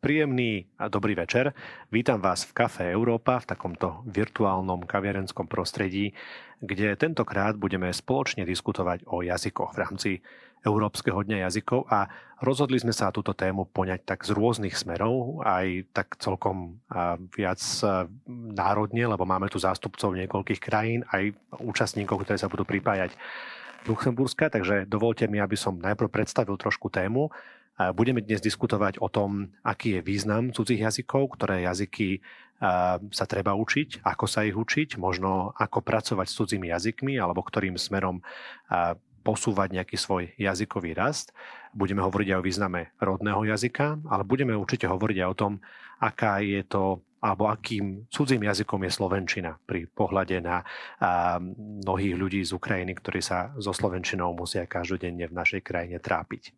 Príjemný a dobrý večer. Vítam vás v Kafe Európa v takomto virtuálnom kaviarenskom prostredí, kde tentokrát budeme spoločne diskutovať o jazykoch v rámci Európskeho dňa jazykov a rozhodli sme sa túto tému poňať tak z rôznych smerov, aj tak celkom viac národne, lebo máme tu zástupcov niekoľkých krajín, aj účastníkov, ktorí sa budú pripájať z Luxemburska, takže dovolte mi, aby som najprv predstavil trošku tému. Budeme dnes diskutovať o tom, aký je význam cudzích jazykov, ktoré jazyky sa treba učiť, ako sa ich učiť, možno ako pracovať s cudzými jazykmi alebo ktorým smerom posúvať nejaký svoj jazykový rast. Budeme hovoriť aj o význame rodného jazyka, ale budeme určite hovoriť aj o tom, aká je to alebo akým cudzým jazykom je slovenčina pri pohľade na mnohých ľudí z Ukrajiny, ktorí sa so slovenčinou musia každodenne v našej krajine trápiť.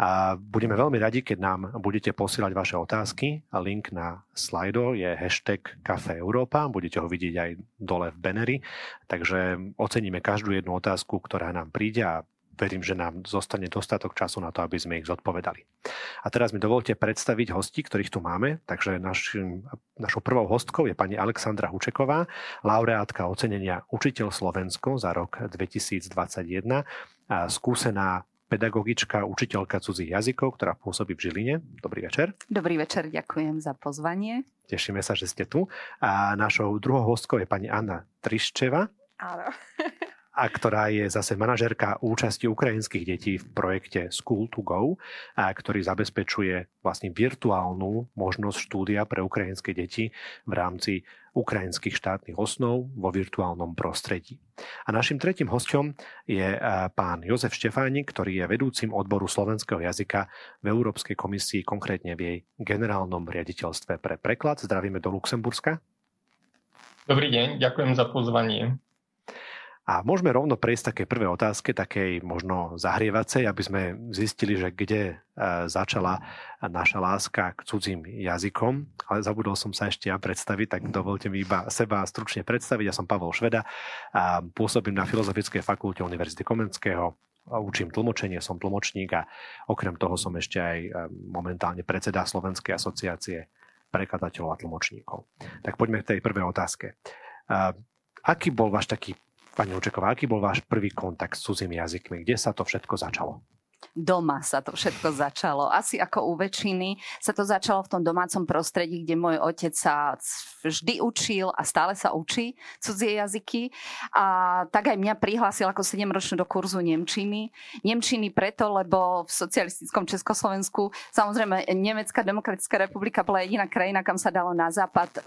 A budeme veľmi radi, keď nám budete posielať vaše otázky. Link na Slido je #CafeEuropa. Budete ho vidieť aj dole v banneri. Takže oceníme každú jednu otázku, ktorá nám príde a verím, že nám zostane dostatok času na to, aby sme ich zodpovedali. A teraz mi dovolte predstaviť hostí, ktorých tu máme. Takže našou prvou hostkou je pani Alexandra Hučeková, laureátka ocenenia Učiteľ Slovensko za rok 2021, a skúsená pedagogička, učiteľka cudzích jazykov, ktorá pôsobí v Žiline. Dobrý večer. Dobrý večer, ďakujem za pozvanie. Tešíme sa, že ste tu. A našou druhou hostkou je pani Anna Triščeva. Áno. A ktorá je zase manažérka účasti ukrajinských detí v projekte School to go, a ktorý zabezpečuje vlastne virtuálnu možnosť štúdia pre ukrajinské deti v rámci ukrajinských štátnych osnov vo virtuálnom prostredí. A našim tretím hosťom je pán Jozef Štefánik, ktorý je vedúcim odboru slovenského jazyka v Európskej komisii, konkrétne v jej generálnom riaditeľstve pre preklad. Zdravíme do Luxemburska. Dobrý deň, ďakujem za pozvanie. A môžeme rovno prejsť také prvé otázke, takej možno zahrievacej, aby sme zistili, že kde začala naša láska k cudzím jazykom. Ale zabudol som sa ešte ja predstaviť, tak dovolte mi iba seba stručne predstaviť. Ja som Pavel Šveda, pôsobím na Filozofickej fakulte Univerzity Komenského, učím tlmočenie, som tlmočník a okrem toho som ešte aj momentálne predseda Slovenskej asociácie prekladateľov a tlmočníkov. Tak poďme k tej prvej otázke. Aký bol váš taký, pani Hučeková, aký bol váš prvý kontakt s cudzými jazykmi? Kde sa to všetko začalo? Doma sa to všetko začalo. Asi ako u väčšiny sa to začalo v tom domácom prostredí, kde môj otec sa vždy učil a stále sa učí cudzie jazyky. A tak aj mňa prihlásil ako 7-ročnú do kurzu nemčiny. Nemčiny preto, lebo v socialistickom Československu, samozrejme Nemecká demokratická republika bola jediná krajina, kam sa dalo na západ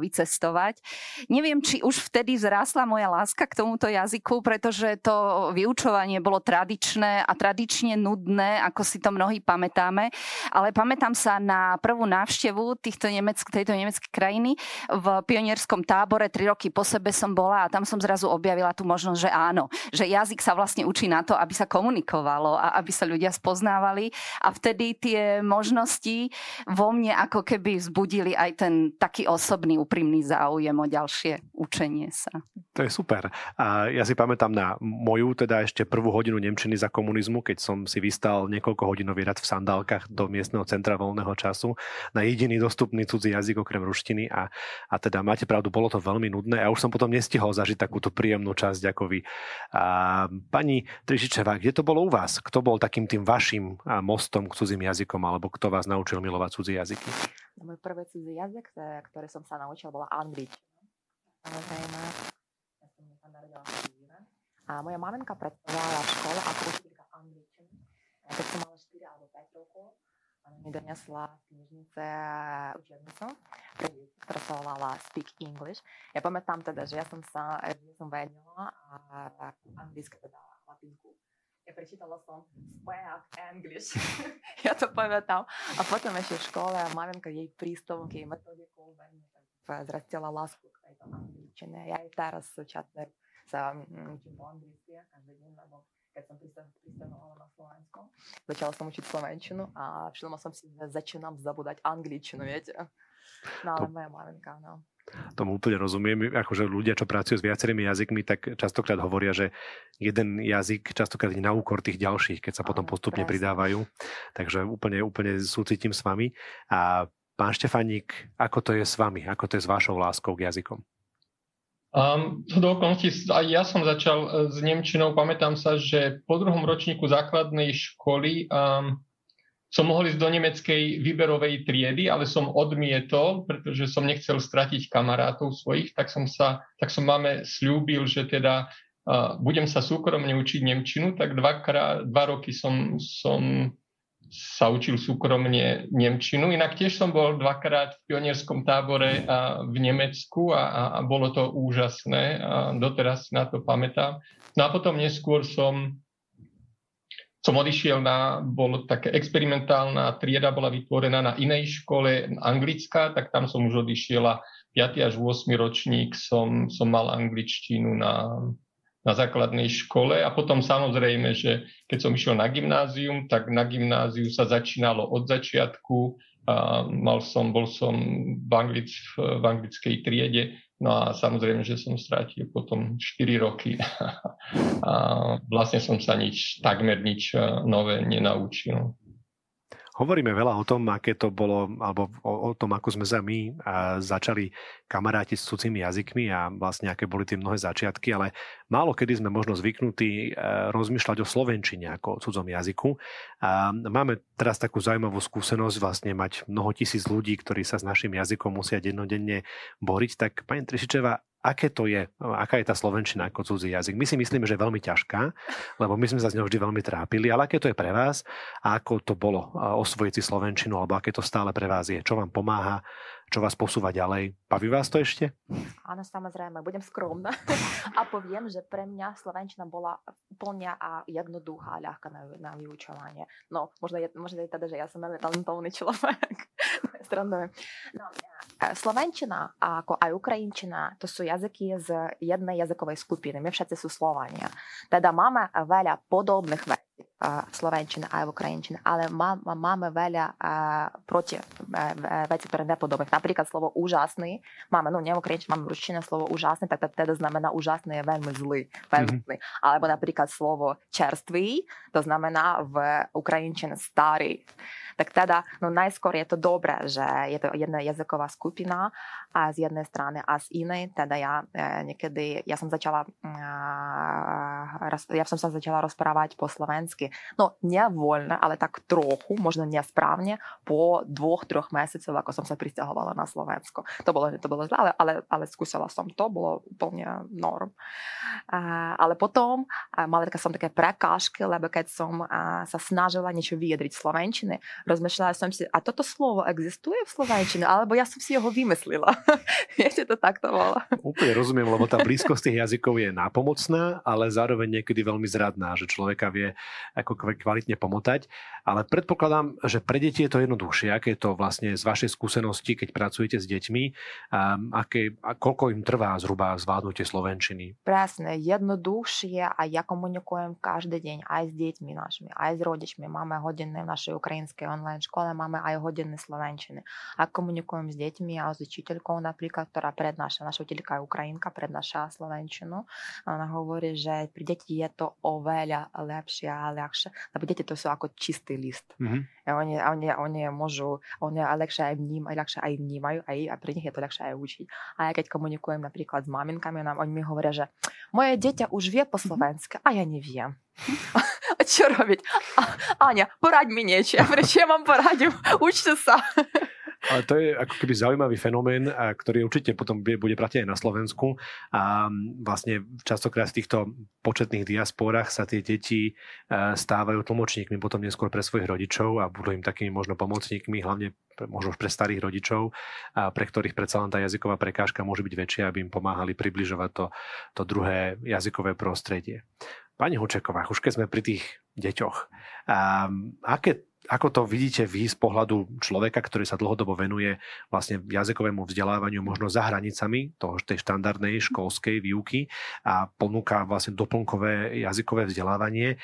vycestovať. Neviem, či už vtedy vzrásla moja láska k tomuto jazyku, pretože to vyučovanie bolo tradičné a tradične nudné, ako si to mnohí pamätáme, ale pamätám sa na prvú návštevu tejto nemeckej krajiny v pionierskom tábore, 3 roky po sebe som bola a tam som zrazu objavila tú možnosť, že áno, že jazyk sa vlastne učí na to, aby sa komunikovalo a aby sa ľudia spoznávali a vtedy tie možnosti vo mne ako keby vzbudili aj ten taký osobný, úprimný záujem o ďalšie učenie sa. To je super. A ja si pamätám na moju, teda ešte prvú hodinu nemčiny za komunizmu, keď som si vystal niekoľkohodinový rad v sandálkach do miestneho centra voľného času na jediný dostupný cudzí jazyk okrem ruštiny a teda máte pravdu, bolo to veľmi nudné a už som potom nestihol zažiť takúto príjemnú časť ako vy. A pani Triščeva, kde to bolo u vás? Kto bol takým tým vašim mostom k cudzým jazykom alebo kto vás naučil milovať cudzí jazyky? Môj prvý cudzí jazyk, ktorý som sa naučil, bola angličtina. Samozrejme, ja som sa narodila v Žiline a moja maminka pracovala v škole ako učiteľka angličtiny. Keď som mala 4 alebo 5 rokov, ona mi donesla knižnice učebnicu, ktorá sa volala Speak English. Ja pamätám teda, že ja som vedela a anglicky teda latinku. Ja prečítala som Speak English. Ja to pamätám. A potom ešte v škole maminka jej prístupky, metodikou veľmi zrastila lásku k tejto angličtine. Ja aj teraz súčasne sa učím po anglicky každý deň, lebo keď som pristanovala na Slovensku. Začala som učiť slovenčinu a všimla som si, že začínam zabúdať angličtinu, viete? No ale moja maminka, no. Tomu úplne rozumiem. Akože ľudia, čo pracujú s viacerými jazykmi, tak častokrát hovoria, že jeden jazyk častokrát je na úkor tých ďalších, keď sa potom postupne pridávajú. Takže úplne súcitím s vami. A pán Štefánik, ako to je s vami? Ako to je s vašou láskou k jazykom? Do okolností aj ja som začal s nemčinou. Pamätám sa, že po druhom ročníku základnej školy som mohol ísť do nemeckej výberovej triedy, ale som odmietol, pretože som nechcel stratiť kamarátov svojich, tak som máme sľúbil, že teda budem sa súkromne učiť nemčinu, tak dva roky som sa učil súkromne nemčinu. Inak tiež som bol dvakrát v pionierskom tábore v Nemecku a bolo to úžasné. A doteraz na to pamätám. No a potom neskôr som odišiel bolo také experimentálna trieda, bola vytvorená na inej škole, anglická, tak tam som už odišiel a 5. až 8. ročník som mal angličtinu na základnej škole a potom samozrejme, že keď som išiel na gymnázium, tak na gymnáziu sa začínalo od začiatku. Bol som v anglickej triede. No a samozrejme, že som strátil potom 4 roky a vlastne som sa takmer nič nové nenaučil. Hovoríme veľa o tom, aké to bolo, alebo o tom, ako sme sa my začali kamarátiť s cudzými jazykmi a vlastne aké boli tie mnohé začiatky, ale málo kedy sme možno zvyknutí rozmýšľať o slovenčine ako o cudzom jazyku. Máme teraz takú zaujímavú skúsenosť vlastne mať mnoho tisíc ľudí, ktorí sa s našim jazykom musia dennodenne boriť. Tak pani Triščeva, aké to je? Aká je tá slovenčina ako cudzí jazyk? My si myslíme, že je veľmi ťažká, lebo my sme sa s ňou vždy veľmi trápili, ale aké to je pre vás a ako to bolo osvojiť si slovenčinu, alebo aké to stále pre vás je? Čo vám pomáha? Čo vás posúva ďalej? Baví vás to ešte? Áno, samozrejme, budem skromná a poviem, že pre mňa slovenčina bola úplne a jednoduchá, ľahká na vyučovanie. No, možno je teda, že ja som veľmi talentovaný človek. No, slovenčina, ako aj ukrajinčina, to sú jazyky z jednej jazykovej skupiny. My všetci sú Slovania. Teda máme veľa podobných vecí v slovenčine aj v ukrajinčine, ale máme veľa vecí podobných. Napríklad slovo úžasný máme, no nie v ukrajinčine, máme v ruštine slovo úžasný, tak to teda znamená úžasný je veľmi zlý. Alebo napríklad slovo čerstvý, to znamená v ukrajinčine starý. Tak teda, no najskôr je to dobré, že je to jedna jazyková skupina a z jednej strany a z inej, teda ja som sa začala rozprávať po slovensky, no nevoľne, ale tak trochu, možno nesprávne, po 2-3 mesiacoch, ako som sa pristahovala na Slovensko. To bolo zle, ale skúsala som to, bolo úplne norm. Ale potom mala som také prekážky, lebo keď som sa snažila niečo vyjadriť v slovenčine, rozmýšľala som si, a toto slovo existuje v slovenčine, alebo ja som si jeho vymyslila. Viete, to takto bolo. Úplne rozumiem, lebo tá blízkosť tých jazykov je nápomocná, ale zároveň niekedy veľmi zradná, že človeka vie ako kvalitne pomotať. Ale predpokladám, že pre deti je to jednoduchšie, aké je to vlastne z vašej skúsenosti, keď pracujete s deťmi, a koľko im trvá zhruba zvládnutie slovenčiny. Presne, jednoduchšie a ja komunikujem každý deň aj s deťmi našimi, aj s rodičmi. Máme hodiny v našej ukrajinskej online škole, máme aj hodiny slovenčiny. A komunikujem s deťmi a s učiteľkou napríklad, ktorá prednáša, naša učiteľka je Ukrajinka, prednáša slovenčinu. Ona hovorí, že pri deti je to oveľa lepšie a ľahšie, lebo deti to sú ako čistý list. Mm-hmm. Oni ľahšie aj vnímajú, a pre nich je to ľahšie aj učiť. A ja keď komunikujem napríklad s maminkami, oni mi hovoria, že moje dieťa už vie po slovensku, a ja neviem. A čo robiť? Аня, poraď mi niečo. Prečo ja vám poradím? Učte sa. Ale to je ako keby zaujímavý fenomén, ktorý určite potom bude platiť aj na Slovensku. A vlastne častokrát v týchto početných diasporách sa tie deti stávajú tlmočníkmi potom neskôr pre svojich rodičov a budú im takými možno pomocníkmi, hlavne možno už pre starých rodičov, pre ktorých predsa len tá jazyková prekážka môže byť väčšia, aby im pomáhali približovať to druhé jazykové prostredie. Pani Hučeková, už keď sme pri tých deťoch, ako to vidíte vy z pohľadu človeka, ktorý sa dlhodobo venuje vlastne jazykovému vzdelávaniu možno za hranicami tej štandardnej školskej výuky a ponúka vlastne doplnkové jazykové vzdelávanie?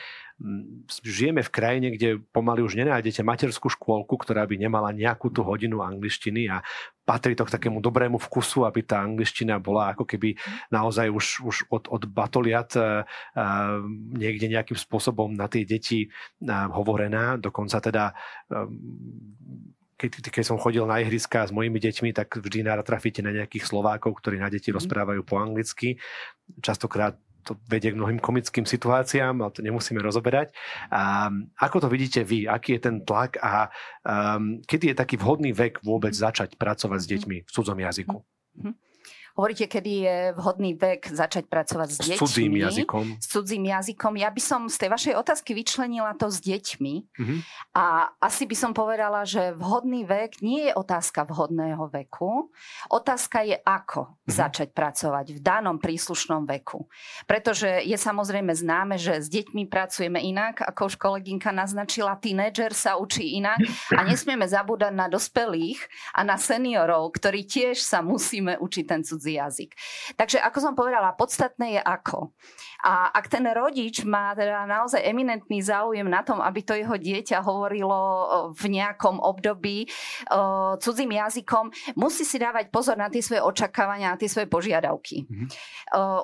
Žijeme v krajine, kde pomaly už nenájdete materskú škôlku, ktorá by nemala nejakú tú hodinu angličtiny a patrí to k takému dobrému vkusu, aby tá angličtina bola ako keby naozaj už od batoliat niekde nejakým spôsobom na tie deti hovorená. Dokonca teda, keď som chodil na ihriska s mojimi deťmi, tak vždy natrafíte na nejakých Slovákov, ktorí na deti rozprávajú po anglicky. Častokrát to vedie k mnohým komickým situáciám, ale to nemusíme rozoberať. A ako to vidíte vy? Aký je ten tlak a kedy je taký vhodný vek vôbec začať pracovať s deťmi v cudzom jazyku? Hovoríte, kedy je vhodný vek začať pracovať s deťmi? S cudzým jazykom. S cudzým jazykom. Ja by som z tej vašej otázky vyčlenila to s deťmi. A asi by som povedala, že vhodný vek nie je otázka vhodného veku. Otázka je, ako začať pracovať v danom príslušnom veku. Pretože je samozrejme známe, že s deťmi pracujeme inak, ako už kolegynka naznačila, tínedžer sa učí inak a nesmieme zabúdať na dospelých a na seniorov, ktorí tiež sa musíme učiť ten cudzí jazyk. Takže ako som povedala, podstatné je ako. A ak ten rodič má teda naozaj eminentný záujem na tom, aby to jeho dieťa hovorilo v nejakom období cudzým jazykom, musí si dávať pozor na tie svoje očakávania, na tie svoje požiadavky.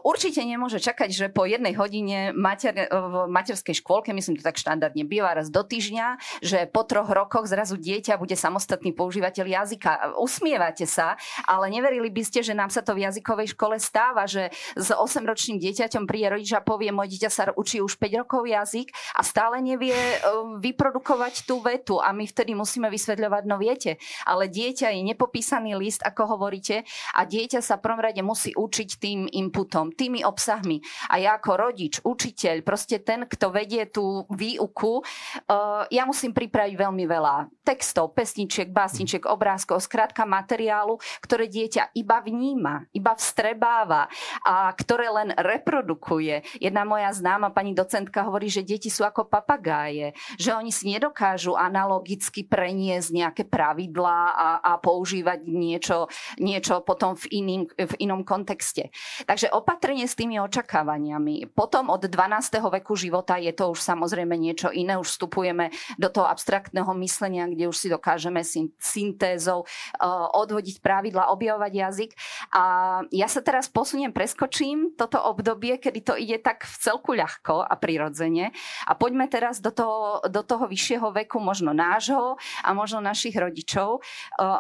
Určite nemôže čakať, že po 1 hodine v materskej škôlke, myslím, to tak štandardne býva raz do týždňa, že po 3 rokoch zrazu dieťa bude samostatný používateľ jazyka. Usmievate sa, ale neverili by ste, že nám sa to v jazykovej škole stáva, že s 8-ročným dieťaťom príde rodič a povie, moje dieťa sa učí už 5 rokov jazyk a stále nevie vyprodukovať tú vetu a my vtedy musíme vysvetľovať, no viete, ale dieťa je nepopísaný list, ako hovoríte, a dieťa sa v prvom rade musí učiť tým inputom, tými obsahmi. A ja ako rodič, učiteľ, proste ten, kto vedie tú výuku, ja musím pripraviť veľmi veľa textov, pesničiek, básničiek, obrázkov, skrátka materiálu, ktoré dieťa iba vníma, iba vstrebáva a ktoré len reprodukuje. Jedna moja známa pani docentka hovorí, že deti sú ako papagáje, že oni si nedokážu analogicky preniesť nejaké pravidlá a používať niečo potom v inom kontexte. Takže opatrne s tými očakávaniami. Potom od 12. veku života je to už samozrejme niečo iné, už vstupujeme do toho abstraktného myslenia, kde už si dokážeme syntézou odvodiť pravidlá, objavovať jazyk. A ja sa teraz preskočím toto obdobie, kedy to ide tak v celku ľahko a prirodzene. A poďme teraz do toho vyššieho veku, možno nášho a možno našich rodičov.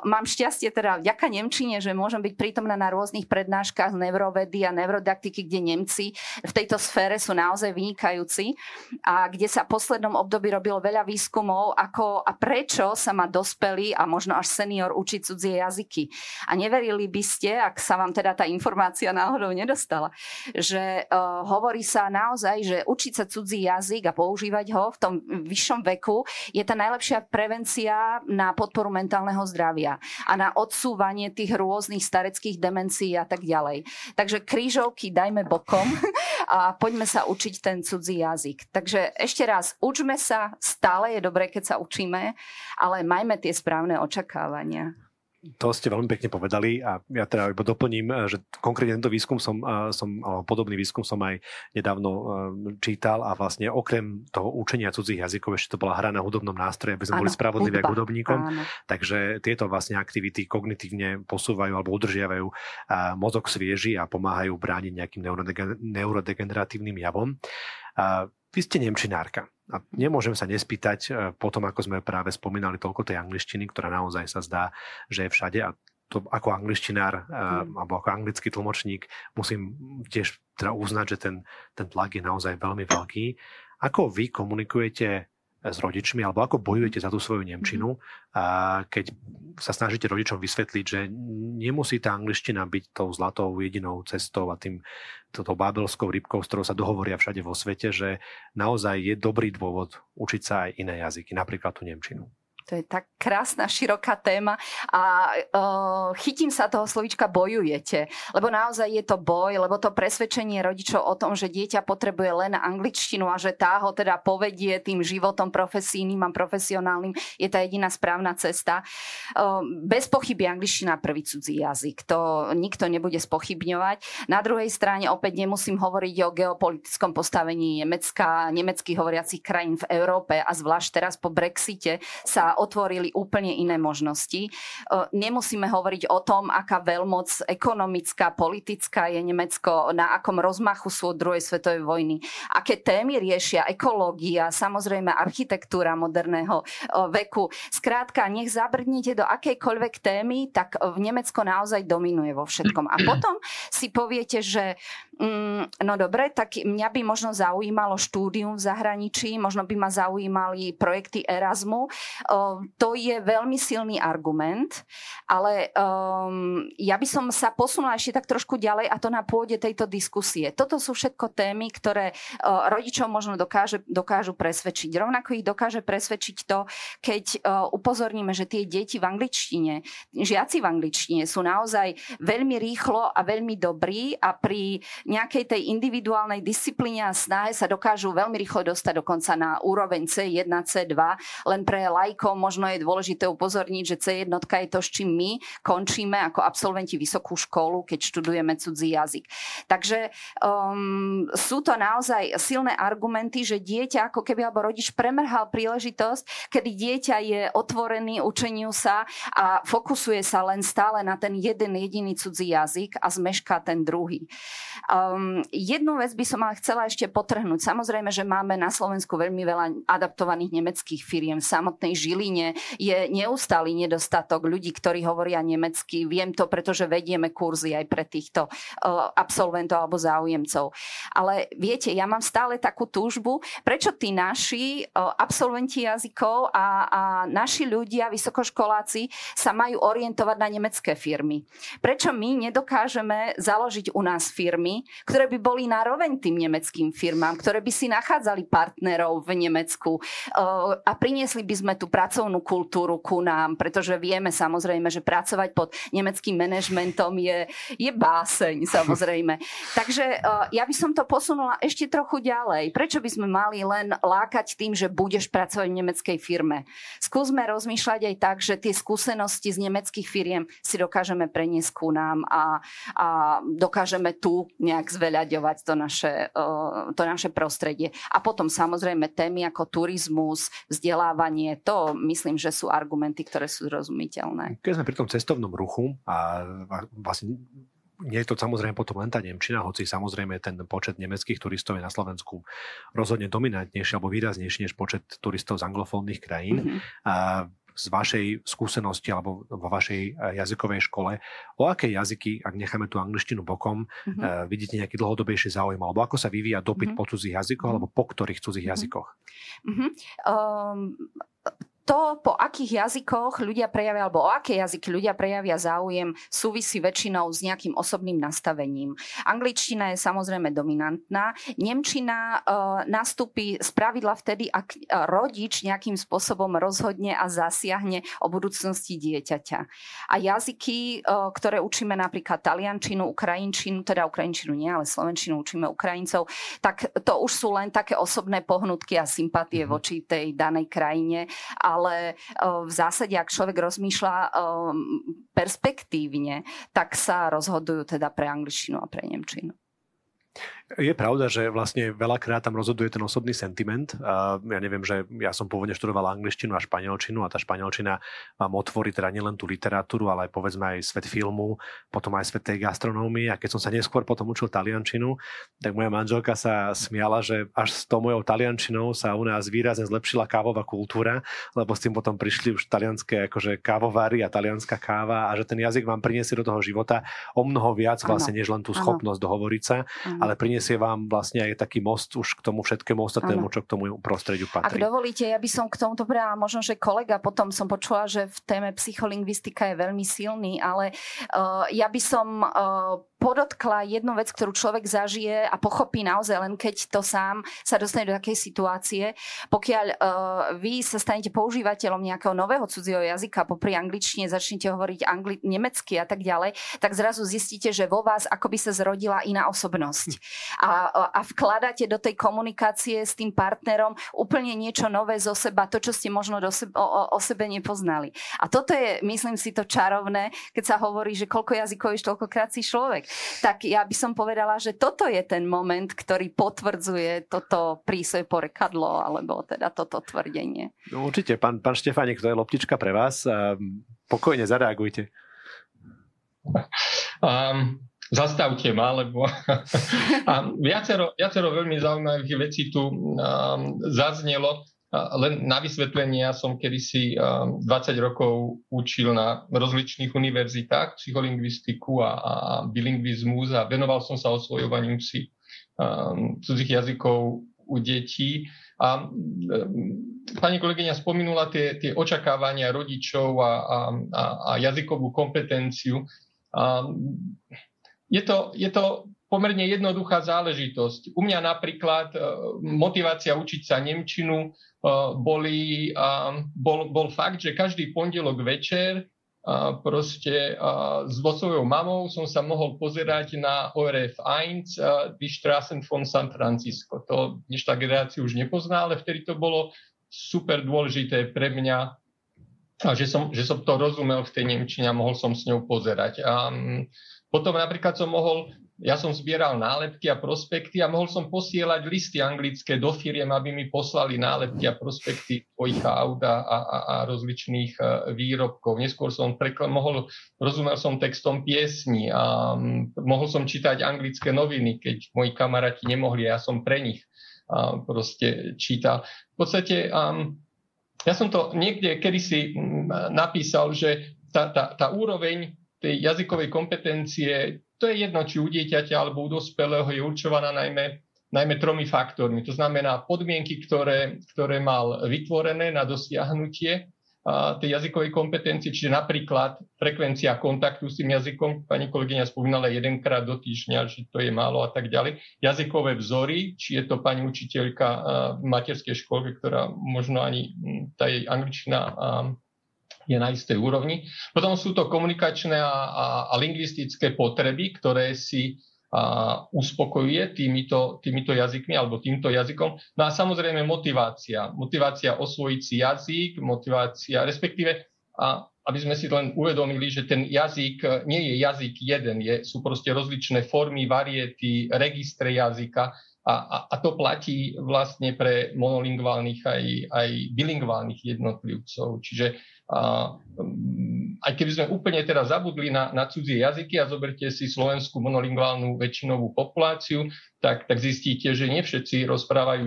Mám šťastie teda vďaka nemčine, že môžem byť prítomná na rôznych prednáškach neurovedy a neurodaktiky, kde Nemci v tejto sfére sú naozaj vynikajúci a kde sa v poslednom období robilo veľa výskumov, ako a prečo sa má dospelý a možno až senior učiť cudzie jazyky. A neverili by ste, ak sa vám teda tá informácia náhodou nedostala, že hovorí sa naozaj, že učiť sa cudzí jazyk a používať ho v tom vyššom veku je tá najlepšia prevencia na podporu mentálneho zdravia a na odsúvanie tých rôznych stareckých demencií a tak ďalej. Takže krížovky dajme bokom a poďme sa učiť ten cudzí jazyk. Takže ešte raz, učme sa, stále je dobré, keď sa učíme, ale majme tie správne očakávania. To ste veľmi pekne povedali a ja teda iba doplním, že konkrétne tento výskum podobný výskum som aj nedávno čítal a vlastne okrem toho učenia cudzích jazykov ešte to bola hra na hudobnom nástroji, aby sme boli spravodliví k hudobníkom. Áno. Takže tieto vlastne aktivity kognitívne posúvajú alebo udržiavajú mozog svieži a pomáhajú brániť nejakým neurodegeneratívnym javom. Vy ste nemčinárka. A nemôžem sa nespýtať po tom, ako sme práve spomínali toľko tej angličtiny, ktorá naozaj sa zdá, že je všade. A to ako angličtinár alebo ako anglický tlmočník musím tiež teda uznať, že ten tlak je naozaj veľmi veľký. Ako vy komunikujete s rodičmi alebo ako bojujete za tú svoju nemčinu, keď sa snažíte rodičom vysvetliť, že nemusí tá angličtina byť tou zlatou jedinou cestou a tým toto bábelskou rybkou, s ktorou sa dohovoria všade vo svete, že naozaj je dobrý dôvod učiť sa aj iné jazyky, napríklad tú nemčinu. To je tak krásna, široká téma a chytím sa toho slovíčka bojujete, lebo naozaj je to boj, lebo to presvedčenie rodičov o tom, že dieťa potrebuje len angličtinu a že tá ho teda povedie tým životom profesijným a profesionálnym, je tá jediná správna cesta. Bez pochyby angličtina prvý cudzí jazyk, to nikto nebude spochybňovať. Na druhej strane opäť nemusím hovoriť o geopolitickom postavení Nemecka, nemeckých hovoriacich krajín v Európe a zvlášť teraz po Brexite sa a otvorili úplne iné možnosti. Nemusíme hovoriť o tom, aká veľmoc ekonomická, politická je Nemecko, na akom rozmachu sú od druhej svetovej vojny. Aké témy riešia, ekológia, samozrejme architektúra moderného veku. Skrátka, nech zabrdnite do akejkoľvek témy, tak v Nemecko naozaj dominuje vo všetkom. A potom si poviete, že no dobre, tak mňa by možno zaujímalo štúdium v zahraničí, možno by ma zaujímali projekty Erasmu. To je veľmi silný argument, ale ja by som sa posunula ešte tak trošku ďalej, a to na pôde tejto diskusie. Toto sú všetko témy, ktoré rodičov možno dokážu presvedčiť. Rovnako ich dokáže presvedčiť to, keď upozorníme, že tie deti v angličtine, žiaci v angličtine sú naozaj veľmi rýchlo a veľmi dobrí a pri nejakej tej individuálnej disciplíne a snahe sa dokážu veľmi rýchlo dostať dokonca na úroveň C1, C2. Len pre laikov možno je dôležité upozorniť, že C1 je to, s čím my končíme ako absolventi vysokú školu, keď študujeme cudzí jazyk. Takže sú to naozaj silné argumenty, že dieťa, ako keby alebo rodič premrhal príležitosť, kedy dieťa je otvorený učeniu sa a fokusuje sa len stále na ten jeden jediný cudzí jazyk a zmešká ten druhý. Jednu vec by som ale chcela ešte potrhnúť. Samozrejme, že máme na Slovensku veľmi veľa adaptovaných nemeckých firiem. V samotnej Žiline je neustály nedostatok ľudí, ktorí hovoria nemecky. Viem to, pretože vedieme kurzy aj pre týchto absolventov alebo záujemcov. Ale viete, ja mám stále takú túžbu, prečo tí naši absolventi jazykov a naši ľudia, vysokoškoláci, sa majú orientovať na nemecké firmy. Prečo my nedokážeme založiť u nás firmy, ktoré by boli nároveň tým nemeckým firmám, ktoré by si nachádzali partnerov v Nemecku a priniesli by sme tú pracovnú kultúru ku nám, pretože vieme samozrejme, že pracovať pod nemeckým manažmentom je báseň samozrejme. Takže ja by som to posunula ešte trochu ďalej. Prečo by sme mali len lákať tým, že budeš pracovať v nemeckej firme? Skúsme rozmýšľať aj tak, že tie skúsenosti z nemeckých firiem si dokážeme preniesť ku nám a dokážeme tu nejak zveľaďovať to naše prostredie. A potom samozrejme témy ako turizmus, vzdelávanie, to myslím, že sú argumenty, ktoré sú zrozumiteľné. Keď sme pri tom cestovnom ruchu a vlastne nie je to samozrejme potom len tá nemčina, hoci samozrejme ten počet nemeckých turistov je na Slovensku rozhodne dominantnejší alebo výraznejší než počet turistov z anglofónnych krajín. Mm-hmm. A z vašej skúsenosti alebo vo vašej jazykovej škole, o aké jazyky, ak necháme tú angličtinu bokom, vidíte nejaký dlhodobejší záujem, alebo ako sa vyvíja dopyt po cudzých jazykoch, alebo po ktorých cudzích jazykoch? To, po akých jazykoch ľudia prejavia, alebo o aké jazyky ľudia prejavia záujem, súvisí väčšinou s nejakým osobným nastavením. Angličtina je samozrejme dominantná. Nemčina nastúpi spravidla vtedy, ak rodič nejakým spôsobom rozhodne a zasiahne o budúcnosti dieťaťa. A jazyky, ktoré učíme napríklad taliančinu, ukrajinčinu, teda ukrajinčinu nie, ale slovenčinu učíme Ukrajincov, tak to už sú len také osobné pohnutky a sympatie voči tej danej krajine. Ale v zásade, ak človek rozmýšľa perspektívne, tak sa rozhodujú teda pre angličtinu a pre nemčinu. Je pravda, že vlastne veľakrát tam rozhoduje ten osobný sentiment. Ja neviem, že ja som pôvodne študoval angličtinu a španielčinu a tá španielčina vám otvorí teda nielen tú literatúru, ale aj povedzme aj svet filmu, potom aj svet tej gastronómie. A keď som sa neskôr potom učil taliančinu, tak moja manželka sa smiala, že až s tou mojou taliančinou sa u nás výrazne zlepšila kávová kultúra, lebo s tým potom prišli už talianské akože kávovary a talianská káva a že ten jazyk vám priniesie do toho života o mnoho viac vlastne než len tú schopnosť dohovoriť sa, ale priniesie vám vlastne aj taký most už k tomu všetkému ostatnému, čo k tomu prostrediu patrí. Ak dovolíte, ja by som k tomuto povedala, možno, že kolega, potom som počula, že v téme psycholingvistika je veľmi silný, ale ja by som podotkla jednu vec, ktorú človek zažije a pochopí naozaj len keď to sám sa dostane do takej situácie. Pokiaľ vy sa stanete používateľom nejakého nového cudzieho jazyka, popri angličtine začnete hovoriť nemecky a tak ďalej, tak zrazu zistíte, že vo vás akoby sa zrodila iná osobnosť. a vkladáte do tej komunikácie s tým partnerom úplne niečo nové zo seba, to, čo ste možno o sebe nepoznali. A toto je, myslím si, to čarovné, keď sa hovorí, že koľko jazykov je, toľkokrát si človek. Tak ja by som povedala, že toto je ten moment, ktorý potvrdzuje toto prísve porekadlo, alebo teda toto tvrdenie. No, určite, pán Štefánik, to je loptička pre vás. Pokojne zareagujte. Zastavte ma, lebo viacero veľmi zaujímavých vecí tu zaznelo. Len na vysvetlenie, ja som kedysi 20 rokov učil na rozličných univerzitách psycholingvistiku a bilingvizmus a venoval som sa osvojovaniu si cudzých jazykov u detí. A pani kolegyňa spomenula tie očakávania rodičov a jazykovú kompetenciu. Je to pomerne jednoduchá záležitosť. U mňa napríklad motivácia učiť sa nemčinu bol fakt, že každý pondelok večer proste so svojou mamou som sa mohol pozerať na ORF 1 Die Straßen von San Francisco. To dnešná generácia už nepozná, ale vtedy to bolo super dôležité pre mňa, že som to rozumel v tej nemčine a mohol som s ňou pozerať. A potom napríklad ja som zbieral nálepky a prospekty a mohol som posielať listy anglické do firiem, aby mi poslali nálepky a prospekty svojich aut a rozličných výrobkov. Neskôr som rozumel som textom piesni a mohol som čítať anglické noviny, keď moji kamaráti nemohli, ja som pre nich proste čítal. V podstate ja som to niekde kedysi napísal, že tá úroveň tej jazykovej kompetencie, to je jedno, či u dieťaťa alebo u dospelého, je určovaná najmä 3 faktormi. To znamená podmienky, ktoré mal vytvorené na dosiahnutie tej jazykovej kompetencie, čiže napríklad frekvencia kontaktu s tým jazykom, pani kolegyňa spomínala 1-krát do týždňa, že to je málo a tak ďalej. Jazykové vzory, či je to pani učiteľka v materskej škole, ktorá možno ani tá jej angličtina je na istej úrovni. Potom sú to komunikačné a lingvistické potreby, ktoré si uspokojuje týmito jazykmi alebo týmto jazykom. No a samozrejme motivácia. Motivácia osvojiť si jazyk, motivácia, respektíve, aby sme si len uvedomili, že ten jazyk nie je jazyk jeden, sú proste rozličné formy, variety, registre jazyka a to platí vlastne pre monolingválnych aj bilingválnych jednotlivcov. Čiže aj keby sme úplne teraz zabudli na cudzie jazyky a zoberte si slovenskú monolingválnu väčšinovú populáciu, tak zistíte, že nie všetci rozprávajú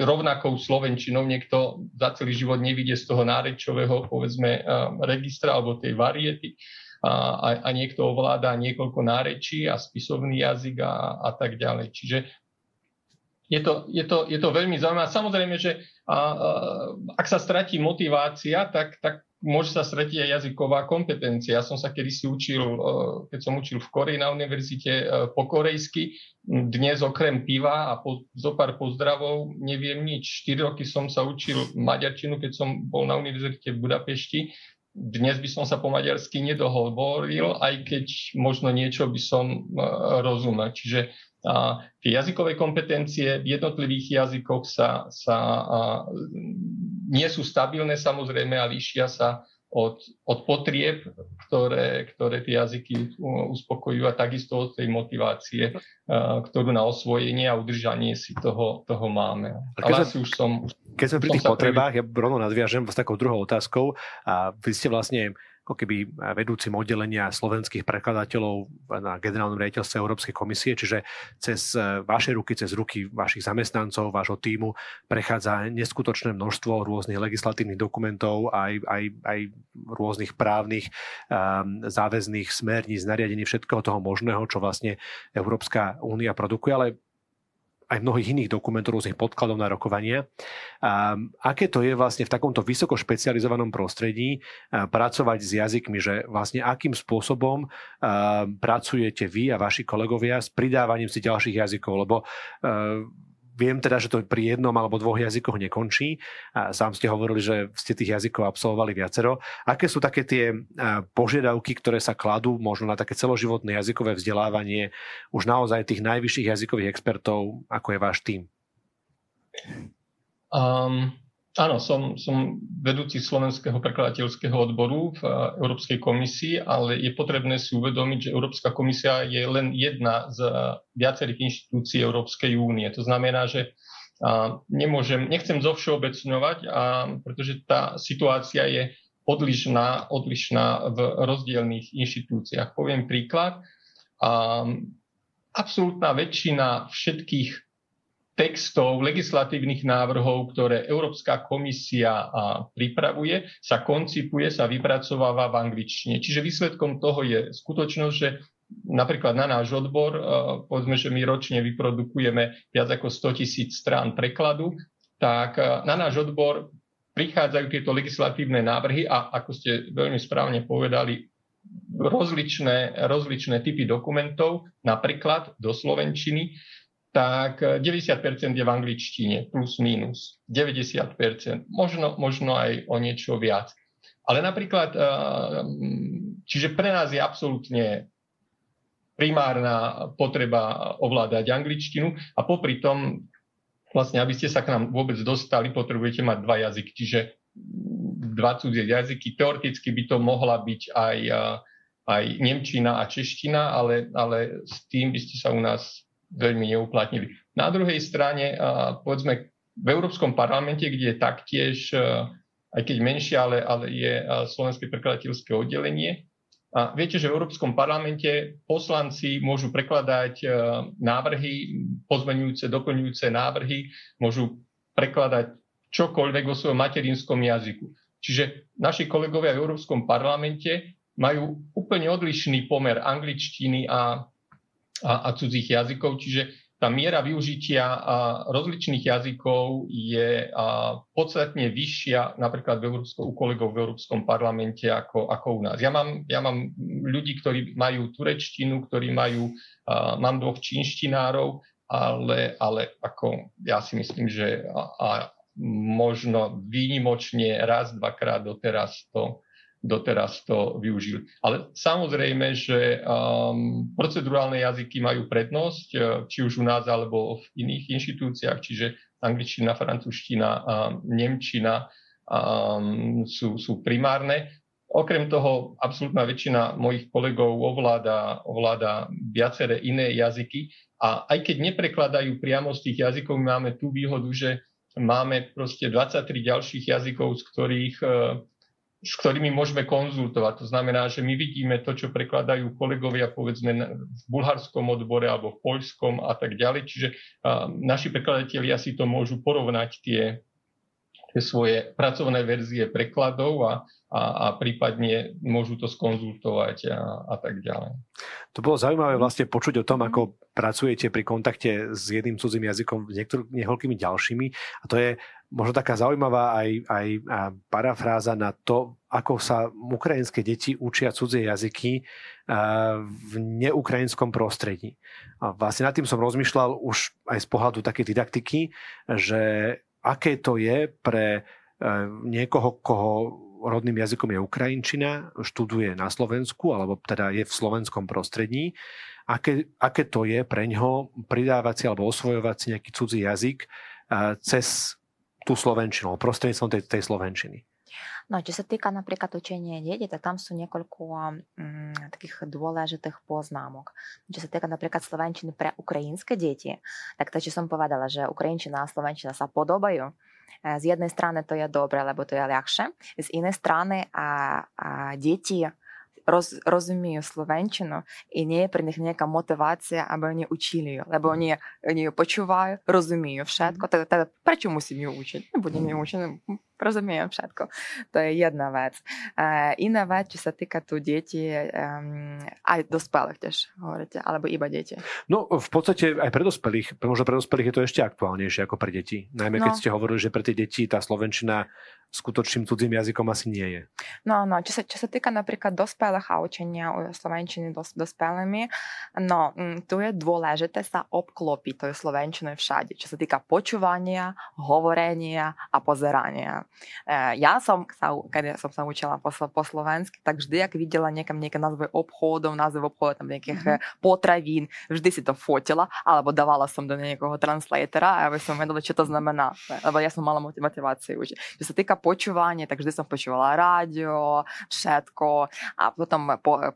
rovnakou slovenčinou. Niekto za celý život nevidie z toho nárečového, povedzme, registra alebo tej variety a niekto ovláda niekoľko nárečí a spisovný jazyk a tak ďalej. Čiže je to veľmi zaujímavé. Samozrejme, že ak sa stratí motivácia, tak môže sa stratiť aj jazyková kompetencia. Ja som sa kedysi učil, keď som učil v Koreji na univerzite, po korejsky. Dnes okrem piva a zopár pozdravov neviem nič. 4 roky som sa učil maďarčinu, keď som bol na univerzite v Budapešti. Dnes by som sa po maďarsky nedohovoril, aj keď možno niečo by som rozumel. Čiže tie jazykové kompetencie v jednotlivých jazykoch nie sú stabilné samozrejme a líšia sa od potrieb, ktoré tie jazyky uspokojujú a takisto od tej motivácie, ktorú na osvojenie a udržanie si toho máme. Keď sme pri tých potrebách, ja rovno nadviažem s takou druhou otázkou. A vy ste vlastne ako keby vedúcim oddelenia slovenských prekladateľov na generálnom riaditeľstve Európskej komisie, čiže cez vaše ruky, cez ruky vašich zamestnancov, vášho tímu prechádza neskutočné množstvo rôznych legislatívnych dokumentov, aj rôznych právnych záväzných smerníc, nariadení, všetkého toho možného, čo vlastne Európska únia produkuje, ale aj mnohých iných dokumentov, rôznych podkladov na rokovania. Aké to je vlastne v takomto vysoko špecializovanom prostredí pracovať s jazykmi, že vlastne akým spôsobom pracujete vy a vaši kolegovia s pridávaním si ďalších jazykov, lebo Viem teda, že to pri jednom alebo dvoch jazykoch nekončí. Sám ste hovorili, že ste tých jazykov absolvovali viacero. Aké sú také tie požiadavky, ktoré sa kladú možno na také celoživotné jazykové vzdelávanie už naozaj tých najvyšších jazykových expertov, ako je váš tím? Áno, som vedúci slovenského prekladateľského odboru v Európskej komisii, ale je potrebné si uvedomiť, že Európska komisia je len jedna z viacerých inštitúcií Európskej únie. To znamená, že nechcem zovšeobecňovať, pretože tá situácia je odlišná v rozdielnych inštitúciách. Poviem príklad. Absolútna väčšina všetkých textov, legislatívnych návrhov, ktoré Európska komisia pripravuje, sa koncipuje, sa vypracováva v angličtine. Čiže výsledkom toho je skutočnosť, že napríklad na náš odbor, povedzme, že my ročne vyprodukujeme viac ako 100 000 strán prekladu, tak na náš odbor prichádzajú tieto legislatívne návrhy a, ako ste veľmi správne povedali, rozličné typy dokumentov, napríklad do slovenčiny, tak 90% je v angličtine, plus mínus, 90%, možno aj o niečo viac. Ale napríklad, čiže pre nás je absolútne primárna potreba ovládať angličtinu a popri tom, vlastne, aby ste sa k nám vôbec dostali, potrebujete mať dva jazyky, čiže dva cudzie jazyky. Teoreticky by to mohla byť aj nemčina a čeština, ale s tým by ste sa u nás veľmi neuplatnili. Na druhej strane, povedzme, v Európskom parlamente, kde je taktiež, aj keď menšie, ale je slovenské prekladateľské oddelenie. A viete, že v Európskom parlamente poslanci môžu prekladať návrhy, pozmeňujúce, doplňujúce návrhy, môžu prekladať čokoľvek vo svojom materinskom jazyku. Čiže naši kolegovia v Európskom parlamente majú úplne odlišný pomer angličtiny a cudzích jazykov, čiže tá miera využitia rozličných jazykov je podstatne vyššia napríklad u kolegov v Európskom parlamente ako u nás. Ja mám ľudí, ktorí majú turečtinu, mám dvoch čínštinárov, ale ako ja si myslím, že možno výnimočne raz, dvakrát doteraz to využili. Ale samozrejme, že procedurálne jazyky majú prednosť, či už u nás, alebo v iných inštitúciách, čiže angličtina, francúzština, nemčina sú primárne. Okrem toho, absolútna väčšina mojich kolegov ovláda viaceré iné jazyky a aj keď neprekladajú priamo z tých jazykov, máme tú výhodu, že máme proste 23 ďalších jazykov, s ktorými môžeme konzultovať. To znamená, že my vidíme to, čo prekladajú kolegovia, povedzme, v bulharskom odbore alebo v poľskom a tak ďalej. Čiže naši prekladatelia si to môžu porovnať tie svoje pracovné verzie prekladov a prípadne môžu to skonzultovať a tak ďalej. To bolo zaujímavé vlastne počuť o tom, ako pracujete pri kontakte s jedným cudzým jazykom s niekoľkými ďalšími. A to je možno taká zaujímavá aj parafráza na to, ako sa ukrajinské deti učia cudzie jazyky v neukrajinskom prostredí. A vlastne nad tým som rozmýšľal už aj z pohľadu takej didaktiky, že aké to je pre niekoho, koho rodným jazykom je ukrajinčina, študuje na Slovensku, alebo teda je v slovenskom prostredí, aké to je pre ňoho pridávať si alebo osvojovať si nejaký cudzí jazyk cez tú slovenčinu, prostredníctvom tej slovenčiny. No, čo sa týka napríklad učenia dieťaťa, tam sú niekoľko takých dôležitých poznámok. Čo sa týka napríklad slovenčiny pre ukrajinské deti, tak to, čo som povedala, že ukrajinčina a slovenčina sa podobajú. Z jednej strany to je dobré, lebo to je ľahšie. Z inej strany a deti rozumію словенщину, і не при них ніяка мотивація, аби вони учили її, або вони її почувають, розумію, все. Причому сім'ю учать? Не буде не учені, Rozumiem všetko. To je jedna vec. Iná vec, čo sa týka tu detí, aj dospelých tiež hovoríte, alebo iba deti? No v podstate aj pre dospelých, možno pre dospelých je to ešte aktuálnejšie ako pre deti. Najmä keď ste hovorili, že pre tie deti tá slovenčina skutočným cudzým jazykom asi nie je. No, čo sa týka napríklad dospelých a učenia slovenčiny dospelými, no tu je dôležité sa obklopiť tou slovenčinou všade, čo sa týka počúvania, hovorenia a pozerania. Ja som sa, keď som sa učila po slovensky, tak vždy, ak videla nejaké názvy obchodov, tam nejakých potravín, vždy si to fotila, alebo dávala som do nejakého translatera, aby som vedela, čo to znamená. Lebo ja som mala motiváciu učiť. Čo sa týka počúvania, tak vždy som počúvala rádio, všetko, a potom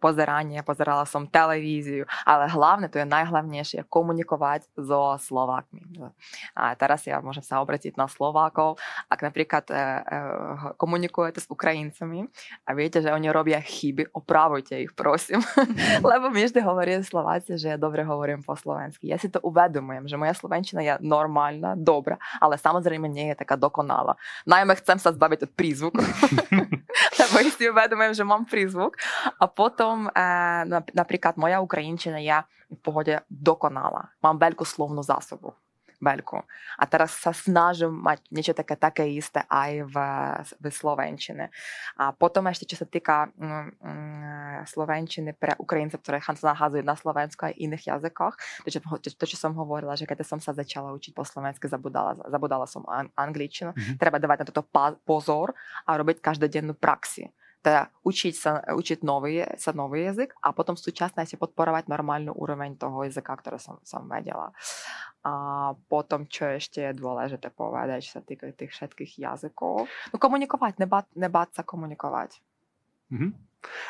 pozeranie, pozerala som televíziu, ale hlavne, to je najhlavnejšie, komunikovať so Slovákmi. A teraz ja môžem sa obrátiť na Slovákov, ak napríklad komunikujete s Ukrajincami a viete, že oni robia chyby, opravujte ich, prosím. Lebo mi vždy hovorí Slováci, že ja dobre hovorím po slovensky. Ja si to uvedomujem, že moja slovenčina je normálna, dobrá, ale samozrejme nie je taká dokonalá. Najmä chcem sa zbaviť od prízvuku. Lebo ja si uvedomujem, že mám prízvuk. A potom napríklad moja ukrajinčina je v pohode dokonalá. Mám veľkú slovnú zásobu. Veľkú. A teraz sa snažím mať niečo také isté aj v slovenčine. A potom ešte, čo sa týka slovenčiny pre Ukrajincov, ktoré sa nachádzajú na Slovensku aj iných jazykoch, to, čo som hovorila, že keď som sa začala učiť po slovensky, zabudala som angličtinu. Treba dávať na toto pozor a robiť každodennú praxi. Teda učiť nový jazyk a potom súčasne si podporovať normálnu úroveň toho jazyka, ktoré som vedela. A potom, čo ešte je dôležité povedať, čo sa týka tých všetkých jazykov. No komunikovať, nebáť sa komunikovať.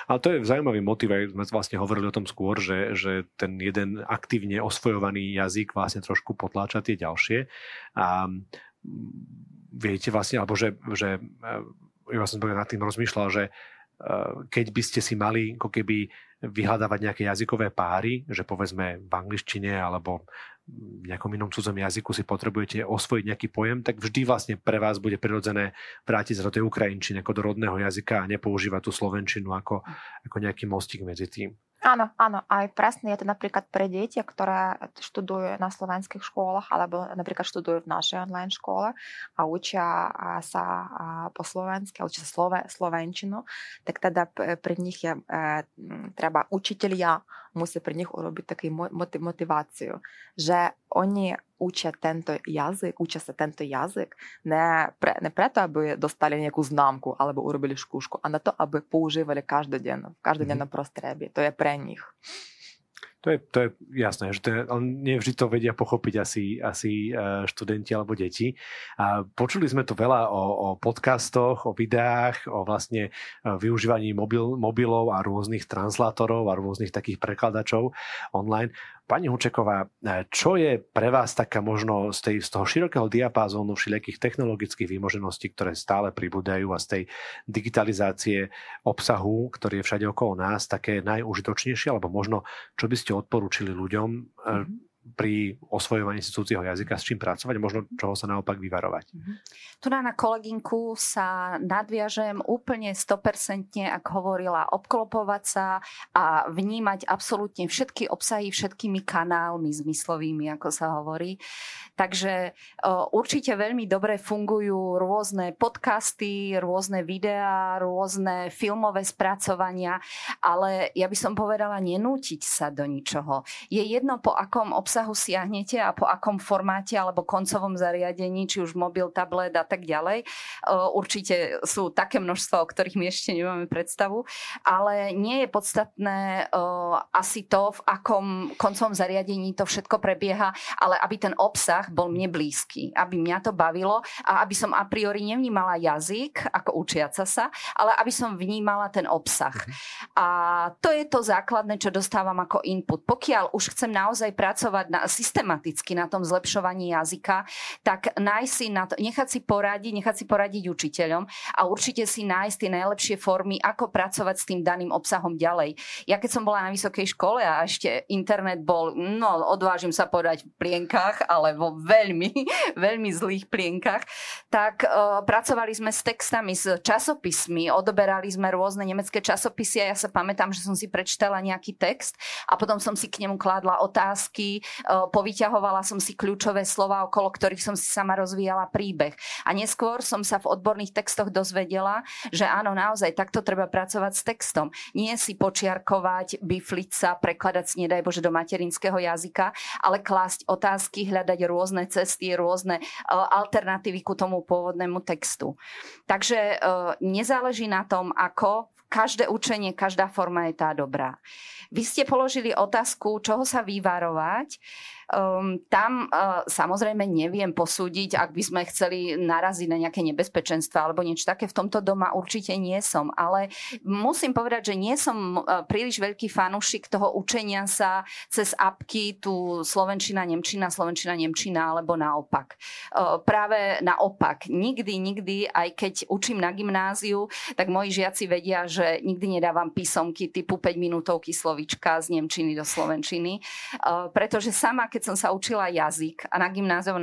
Ale to je zaujímavý motiv, aj sme vlastne hovorili o tom skôr, že ten jeden aktívne osvojovaný jazyk vlastne trošku potláča tie ďalšie. A viete vlastne, alebo že ja som nad tým rozmýšľal, že keď by ste si mali ako keby vyhľadávať nejaké jazykové páry, že povedzme v angličtine alebo v nejakom inom cudzom jazyku si potrebujete osvojiť nejaký pojem, tak vždy vlastne pre vás bude prirodzené vrátiť sa do tej ukrajinčiny ako do rodného jazyka a nepoužívať tú slovenčinu ako nejaký mostík medzi tým. Áno, aj presne je to napríklad pre deti, ktoré študujú na slovenských školách, alebo napríklad študujú v našej online škole a učia sa po slovensky, učia sa slovenčinu, tak teda pre nich je treba učiteľia musí pre nich urobiť takú motiváciu, že oni učia sa tento jazyk ne preto, aby dostali nejakú známku alebo urobili škúšku, a na to, aby používali každodennom prostredí. To je pre nich. To je jasné, že nevždy to vedia pochopiť asi študenti alebo deti. A počuli sme tu veľa o podcastoch, o videách, o vlastne využívaní mobilov a rôznych translátorov a rôznych takých prekladačov online. Pani Hučeková, čo je pre vás taká možno z toho širokého diapázónu všelijakých technologických výmožeností, ktoré stále pribúdajú, a z tej digitalizácie obsahu, ktorý je všade okolo nás, také najúžitočnejšie, alebo možno čo by ste odporúčili ľuďom pri osvojovaní si cudzieho jazyka, s čím pracovať, možno čoho sa naopak vyvarovať? Tu na kolegynku sa nadviažem úplne 100%, ak hovorila, obklopovať sa a vnímať absolútne všetky obsahy všetkými kanálmi zmyslovými, ako sa hovorí. Takže určite veľmi dobre fungujú rôzne podcasty, rôzne videá, rôzne filmové spracovania, ale ja by som povedala, nenútiť sa do ničoho. Je jedno, po akom obsahu siahnete a po akom formáte alebo koncovom zariadení, či už mobil, tablet a tak ďalej. Určite sú také množstvo, o ktorých my ešte nemáme predstavu, ale nie je podstatné asi to, v akom koncovom zariadení to všetko prebieha, ale aby ten obsah bol mne blízky, aby mňa to bavilo a aby som a priori nevnímala jazyk ako učiaca sa, ale aby som vnímala ten obsah. A to je to základné, čo dostávam ako input. Pokiaľ už chcem naozaj pracovať pracovať systematicky na tom zlepšovaní jazyka, tak nechať si poradiť učiteľom a určite si nájsť tie najlepšie formy, ako pracovať s tým daným obsahom ďalej. Ja keď som bola na vysokej škole a ešte internet bol, odvážim sa povedať v plienkach, ale vo veľmi, veľmi zlých plienkach, tak pracovali sme s textami, s časopismi, odoberali sme rôzne nemecké časopisy a ja sa pamätám, že som si prečítala nejaký text a potom som si k nemu kládla otázky, povyťahovala som si kľúčové slova, okolo ktorých som si sama rozvíjala príbeh. A neskôr som sa v odborných textoch dozvedela, že áno, naozaj takto treba pracovať s textom. Nie si počiarkovať, bifliť sa, prekladať si, nedaj Bože, do materinského jazyka, ale klásť otázky, hľadať rôzne cesty, rôzne alternatívy ku tomu pôvodnému textu. Takže nezáleží na tom, ako každé učenie, každá forma je tá dobrá. Vy ste položili otázku, čoho sa vyvarovať. Samozrejme neviem posúdiť, ak by sme chceli naraziť na nejaké nebezpečenstva alebo niečo také. V tomto doma určite nie som, ale musím povedať, že nie som príliš veľký fanúšik toho učenia sa cez apky tu slovenčina, nemčina alebo naopak. Práve naopak. Nikdy, aj keď učím na gymnáziu, tak moji žiaci vedia, že nikdy nedávam písomky typu 5 minútovky slovíčka z nemčiny do slovenčiny, pretože sama, keď som sa učila jazyk a na gymnáziu,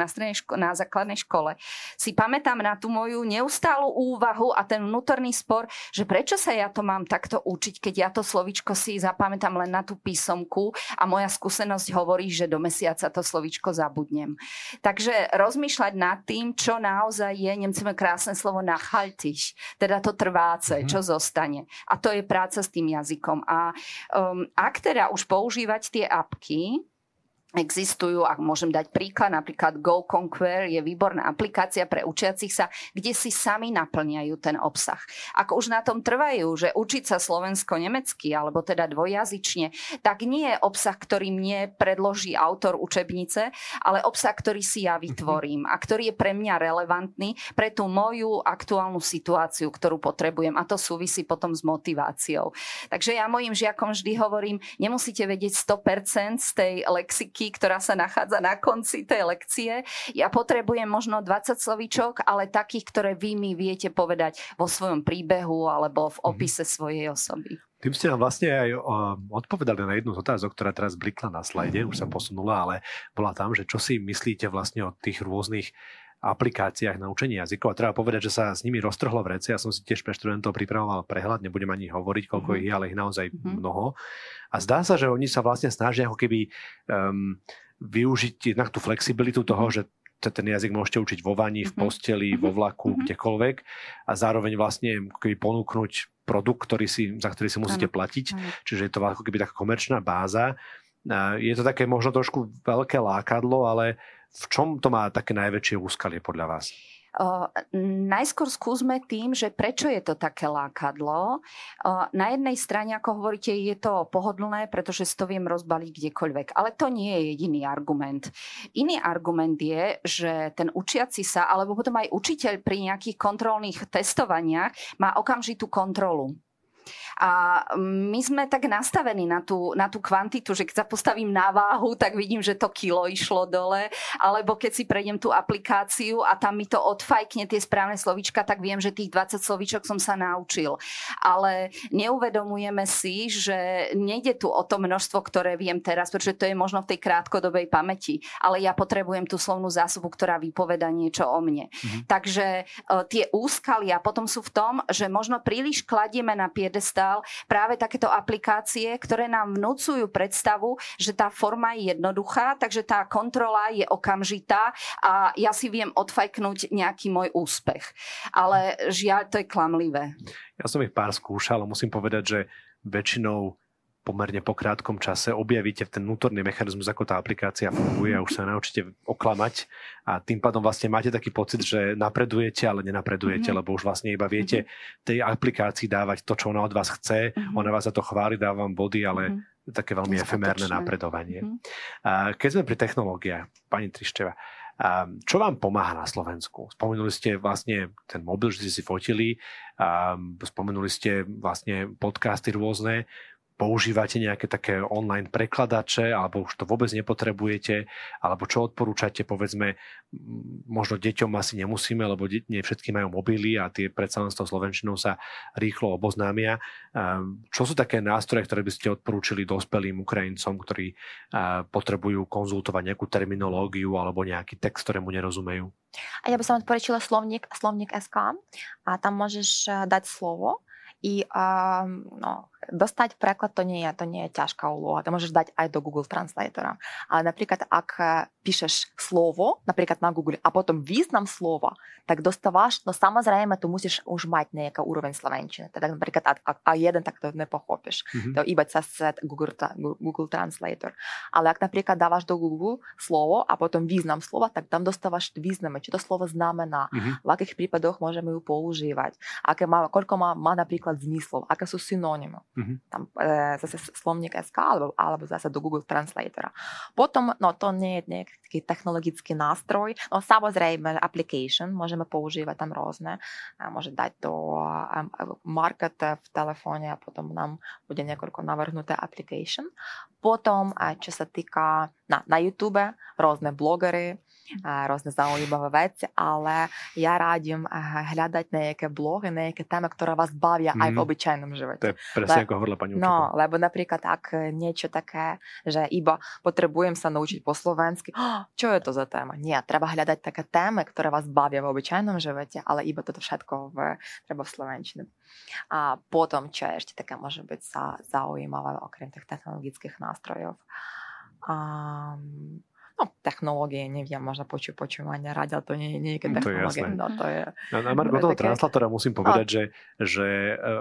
na základnej škole, si pamätám na tú moju neustálu úvahu a ten vnútorný spor, že prečo sa ja to mám takto učiť, keď ja to slovíčko si zapamätám len na tú písomku a moja skúsenosť hovorí, že do mesiaca to slovíčko zabudnem. Takže rozmýšľať nad tým, čo naozaj je, Nemci majú krásne slovo nachhaltig, teda to trváce, čo zostane. A to je práca s tým jazykom. A ak teda už používať tie apky, existujú, ak môžem dať príklad, napríklad Go Conquer je výborná aplikácia pre učiacich sa, kde si sami naplňajú ten obsah. Ak už na tom trvajú, že učiť sa slovensko-nemecky, alebo teda dvojjazyčne, tak nie je obsah, ktorý mne predloží autor učebnice, ale obsah, ktorý si ja vytvorím a ktorý je pre mňa relevantný pre tú moju aktuálnu situáciu, ktorú potrebujem, a to súvisí potom s motiváciou. Takže ja mojim žiakom vždy hovorím, nemusíte vedieť 100% z tej lexiky, ktorá sa nachádza na konci tej lekcie. Ja potrebujem možno 20 slovíčok, ale takých, ktoré vy mi viete povedať vo svojom príbehu alebo v opise svojej osoby. Tým ste nám vlastne aj odpovedali na jednu z otázok, ktorá teraz blikla na slajde, už sa posunula, ale bola tam, že čo si myslíte vlastne o tých rôznych aplikáciách na učenie jazykov. A treba povedať, že sa s nimi roztrhlo v rece. Ja som si tiež pre študentov pripravoval prehľad, nebudem ani hovoriť, koľko ich je, ale ich naozaj mnoho. A zdá sa, že oni sa vlastne snažia ako keby využiť jednak tú flexibilitu toho, že ten jazyk môžete učiť vo vani, v posteli, vo vlaku, kdekoľvek, a zároveň vlastne keby ponúknuť produkt, za ktorý si musíte platiť. Čiže je to ako keby taká komerčná báza. Je to také možno trošku veľké lákadlo, ale v čom to má také najväčšie úskalie podľa vás? Najskôr skúsme tým, že prečo je to také lákadlo. Na jednej strane, ako hovoríte, je to pohodlné, pretože si to viem rozbaliť kdekoľvek. Ale to nie je jediný argument. Iný argument je, že ten učiaci sa, alebo potom aj učiteľ pri nejakých kontrolných testovaniach má okamžitú kontrolu. A my sme tak nastavení na tú kvantitu, že keď sa postavím na váhu, tak vidím, že to kilo išlo dole, alebo keď si prejdem tú aplikáciu a tam mi to odfajkne tie správne slovíčka, tak viem, že tých 20 slovíčok som sa naučil. Ale neuvedomujeme si, že nejde tu o to množstvo, ktoré viem teraz, pretože to je možno v tej krátkodobej pamäti, ale ja potrebujem tú slovnú zásobu, ktorá vypoveda niečo o mne. Takže tie úskalia potom sú v tom, že možno príliš kladieme na piedestál práve takéto aplikácie, ktoré nám vnúcujú predstavu, že tá forma je jednoduchá, takže tá kontrola je okamžitá a ja si viem odfajknúť nejaký môj úspech. Ale žiaľ, to je klamlivé. Ja som ich pár skúšal a musím povedať, že väčšinou pomerne po krátkom čase objavíte ten vnútorný mechanizmus, ako tá aplikácia funguje, a už sa naučíte oklamať a tým pádom vlastne máte taký pocit, že napredujete, ale nenapredujete, lebo už vlastne iba viete tej aplikácii dávať to, čo ona od vás chce, ona vás za to chváli, dáva vám body, ale také veľmi efemérne napredovanie. Keď sme pri technológiách, pani Triščeva, čo vám pomáha na Slovensku? Spomenuli ste vlastne ten mobil, že ste si fotili, spomenuli ste vlastne podcasty rôzne. používate nejaké také online prekladače, alebo už to vôbec nepotrebujete, alebo čo odporúčate, povedzme, možno deťom asi nemusíme, lebo nie všetky majú mobily a tie predsa len s tou slovenčinou sa rýchlo oboznámia. Čo sú také nástroje, ktoré by ste odporúčili dospelým Ukrajincom, ktorí potrebujú konzultovať nejakú terminológiu alebo nejaký text, ktorému nerozumejú? A ja by som odporučila slovník SK a tam môžeš dať slovo. І достать переклад, то не тяжка улога. Ти можеш дати ай до Google Translator. А, наприклад, як пишеш слово, наприклад, на Google, а потім візнам слово, так доставаш, но саме зрейме, ти мусиш уж мати неяка уровень словенщини. Так, наприклад, А1 так ти не похопиш. То іба це Google Translator. Але як, наприклад, даваш до Google слово, а потім візнам слово, так там доставаш візнами, чи то слово знамена. В яких припадах можемо його поуживати. Кілько, наприклад, зміслов, аке су синоніми. Там зase словник СК або зase до Google Translator. Потім, то не такий технологічний настрой, само зрейме application, можемо поуживати там різне, може дати до маркет в телефоні, а потім нам буде некілько навергнути application. Потім, що се тика на YouTube, різні блогери, різні заулюбові веці, але я радім глядати на які блоги, на які теми, які вас бавлять aj v obyčajnom živote. To je presne, ako hovorila pani Hučeková. No, lebo napríklad, ak niečo také, že iba potrebujem sa naučiť po slovensky, čo je to za téma? Nie, treba hľadať také témy, ktoré vás bavia v obyčajnom živote, ale iba toto všetko treba v slovenčine. A potom, čo ešte také môže byť zaujímavé, okrem tých technologických nástrojov? Technológie, neviem, možno počúvania rádia, to nie je nejaké technológie. Na margo toho translatora musím povedať, že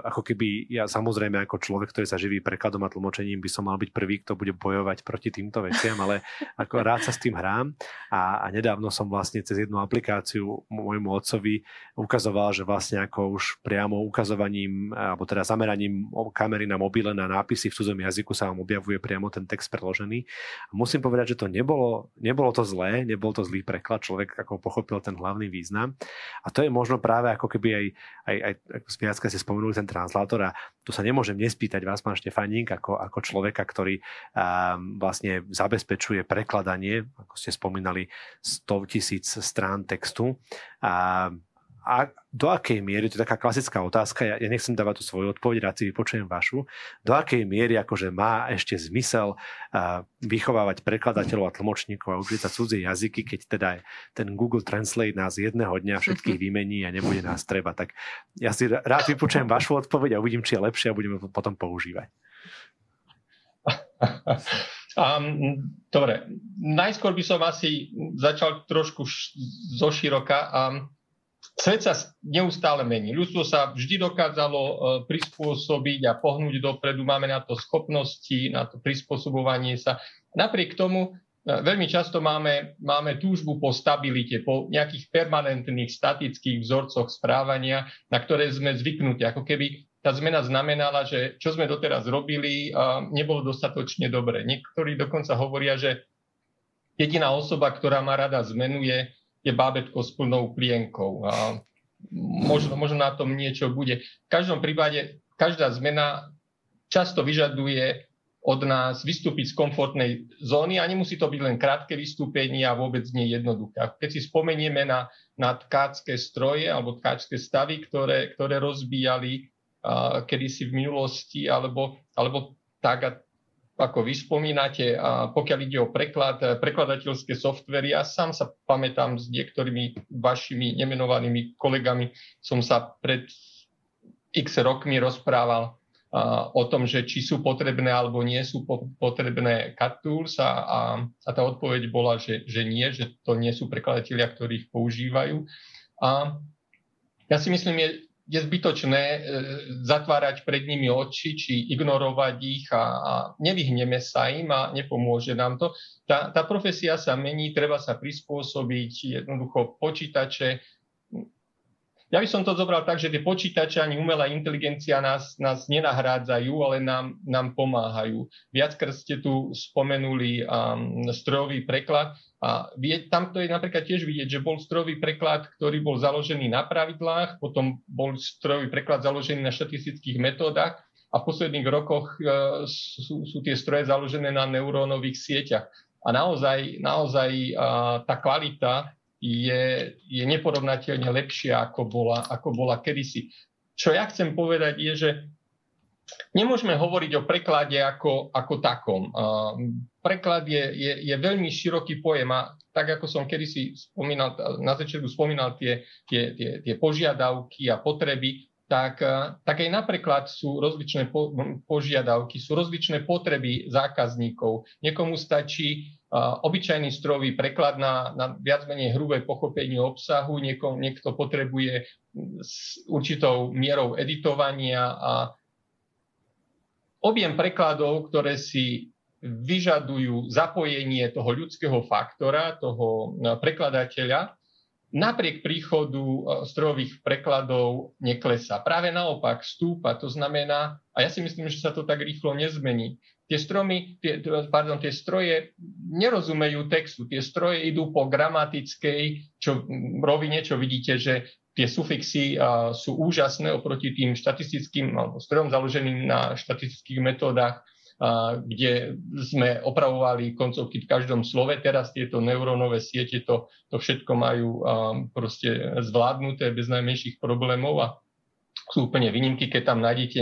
ako keby ja samozrejme ako človek, ktorý sa živí prekladom a tlmočením, by som mal byť prvý, kto bude bojovať proti týmto veciam, ale ako rád sa s tým hrám a nedávno som vlastne cez jednu aplikáciu môjmu otcovi ukazoval, že vlastne ako už priamo ukazovaním, alebo teda zameraním kamery na mobile na nápisy v cudzom jazyku sa vám objavuje priamo ten text preložený. Musím povedať, že to nebolo to zlé, nebol to zlý preklad, človek ako pochopil ten hlavný význam. A to je možno práve ako keby aj viacka ste spomenuli ten translátor a tu sa nemôžem nespýtať vás, pán Štefánik, ako človeka, ktorý vlastne zabezpečuje prekladanie, ako ste spomínali, 100 000 strán textu. A do akej miery, to je taká klasická otázka, ja nechcem dávať tú svoju odpoveď, rád si vypočujem vašu, do akej miery akože má ešte zmysel vychovávať prekladateľov a tlmočníkov a učiť sa cudzie jazyky, keď teda ten Google Translate nás jedného dňa všetkých vymení a nebude nás treba. Tak ja si rád vypočujem vašu odpoveď a uvidím, či je lepšie a budeme potom používať. Dobre, najskôr by som asi začal trošku zoširoka a svet sa neustále mení. Ľudstvo sa vždy dokázalo prispôsobiť a pohnúť dopredu. Máme na to schopnosti, na to prispôsobovanie sa. Napriek tomu veľmi často máme túžbu po stabilite, po nejakých permanentných statických vzorcoch správania, na ktoré sme zvyknutí. Ako keby tá zmena znamenala, že čo sme doteraz robili, nebolo dostatočne dobre. Niektorí dokonca hovoria, že jediná osoba, ktorá má rada zmenu, je bábätko s plnou plienkou. A možno na tom niečo bude. V každom prípade, každá zmena často vyžaduje od nás vystúpiť z komfortnej zóny a nemusí to byť len krátke vystúpenie a vôbec nie jednoduché. Keď si spomenieme na tkáčske stroje alebo tkáčske stavy, ktoré rozbíjali kedysi v minulosti, alebo tak, ako vy spomínate, a pokiaľ ide o prekladateľské softvery, ja sám sa pamätám s niektorými vašimi nemenovanými kolegami, som sa pred x rokmi rozprával o tom, že či sú potrebné alebo nie sú potrebné cat tools a tá odpoveď bola, že nie, že to nie sú prekladatelia, ktorí ich používajú. A ja si myslím, je zbytočné zatvárať pred nimi oči, či ignorovať ich a nevyhneme sa im a nepomôže nám to. Tá profesia sa mení, treba sa prispôsobiť, jednoducho počítače. Ja by som to zobral tak, že tie počítače ani umelá inteligencia nás nenahrádzajú, ale nám pomáhajú. Viackrát ste tu spomenuli strojový preklad. A tam to je napríklad tiež vidieť, že bol strojový preklad, ktorý bol založený na pravidlách, potom bol strojový preklad založený na štatistických metódach A v posledných rokoch sú tie stroje založené na neurónových sieťach. A naozaj tá kvalita je neporovnateľne lepšia, ako bola kedysi. Čo ja chcem povedať je, že nemôžeme hovoriť o preklade ako takom. Preklad je veľmi široký pojem a tak, ako som kedysi na začiatku spomínal tie požiadavky a potreby, tak aj napríklad sú rozličné požiadavky, sú rozličné potreby zákazníkov. Niekomu stačí obyčajný strojový preklad na viac menej hrubé pochopenie obsahu, niekto potrebuje s určitou mierou editovania a objem prekladov, ktoré si vyžadujú zapojenie toho ľudského faktora, toho prekladateľa, napriek príchodu strojových prekladov neklesá. Práve naopak stúpa, to znamená, a ja si myslím, že sa to tak rýchlo nezmení. Tie stroje nerozumejú textu, tie stroje idú po gramatickej rovine, čo vidíte, že tie sufixy sú úžasné oproti tým štatistickým alebo strojom založeným na štatistických metódach, kde sme opravovali koncovky v každom slove. Teraz tieto neurónové siete to všetko majú proste zvládnuté bez najmenších problémov a sú úplne výnimky, keď tam nájdete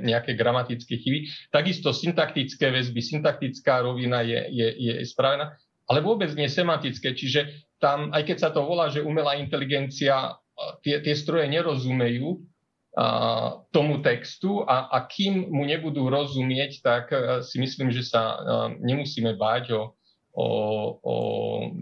nejaké gramatické chyby. Takisto syntaktické väzby, syntaktická rovina je spravená, ale vôbec nie semantické. Čiže tam, aj keď sa to volá, že umelá inteligencia, tie stroje nerozumejú tomu textu a kým mu nebudú rozumieť, tak si myslím, že sa nemusíme báť o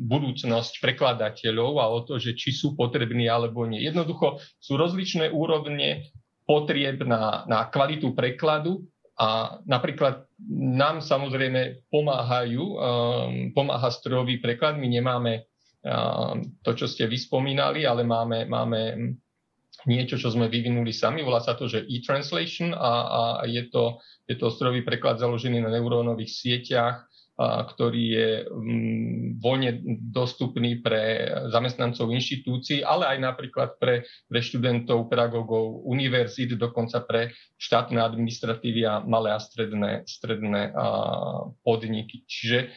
budúcnosť prekladateľov a o to, že či sú potrební alebo nie. Jednoducho sú rozličné úrovne potrieb na kvalitu prekladu a napríklad nám samozrejme pomáha strojový preklad. My nemáme to, čo ste vyspomínali, ale máme niečo, čo sme vyvinuli sami, volá sa to, že e-translation a je to strojový preklad založený na neurónových sieťach, ktorý je voľne dostupný pre zamestnancov inštitúcií, ale aj napríklad pre študentov, pedagógov, univerzít, dokonca pre štátne administratívy a malé a stredné podniky. Čiže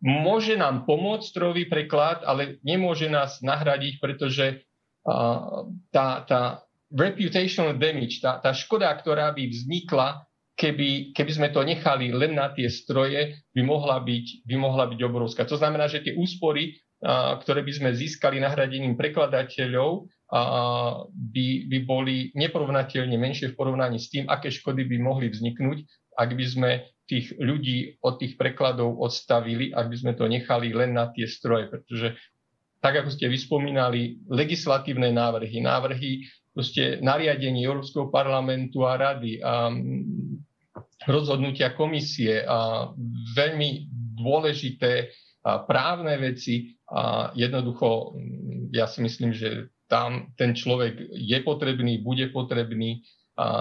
môže nám pomôcť strojový preklad, ale nemôže nás nahradiť, pretože tá reputational damage, tá škoda, ktorá by vznikla, keby sme to nechali len na tie stroje, by mohla byť obrovská. To znamená, že tie úspory, ktoré by sme získali nahradením prekladateľov, by boli neporovnateľne menšie v porovnaní s tým, aké škody by mohli vzniknúť, ak by sme tých ľudí od tých prekladov odstavili, ak by sme to nechali len na tie stroje. Pretože, tak ako ste vyspomínali, legislatívne návrhy proste nariadení Európskeho parlamentu a rady, a rozhodnutia komisie, a veľmi dôležité právne veci. A jednoducho, ja si myslím, že tam ten človek je potrebný, bude potrebný,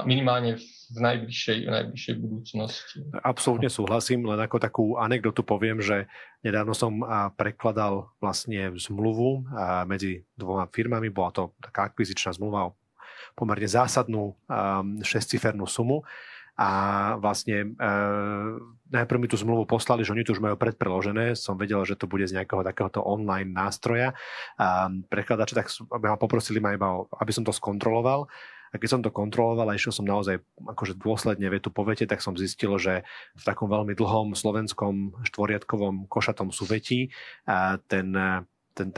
minimálne v najbližšej budúcnosti. Absolútne súhlasím, len ako takú anekdotu poviem, že nedávno som prekladal vlastne zmluvu medzi dvoma firmami, bola to taká akvizičná zmluva o pomerne zásadnú 6-cifernú sumu a vlastne najprv mi tú zmluvu poslali, že oni tu už majú predpreložené, som vedel, že to bude z nejakého takéhoto online nástroja prekladača, tak ma poprosili aby som to skontroloval. A keď som to kontroloval a išiel som naozaj akože dôsledne vetu po vete, tak som zistil, že v takom veľmi dlhom slovenskom štvoriadkovom košatom súvetí tá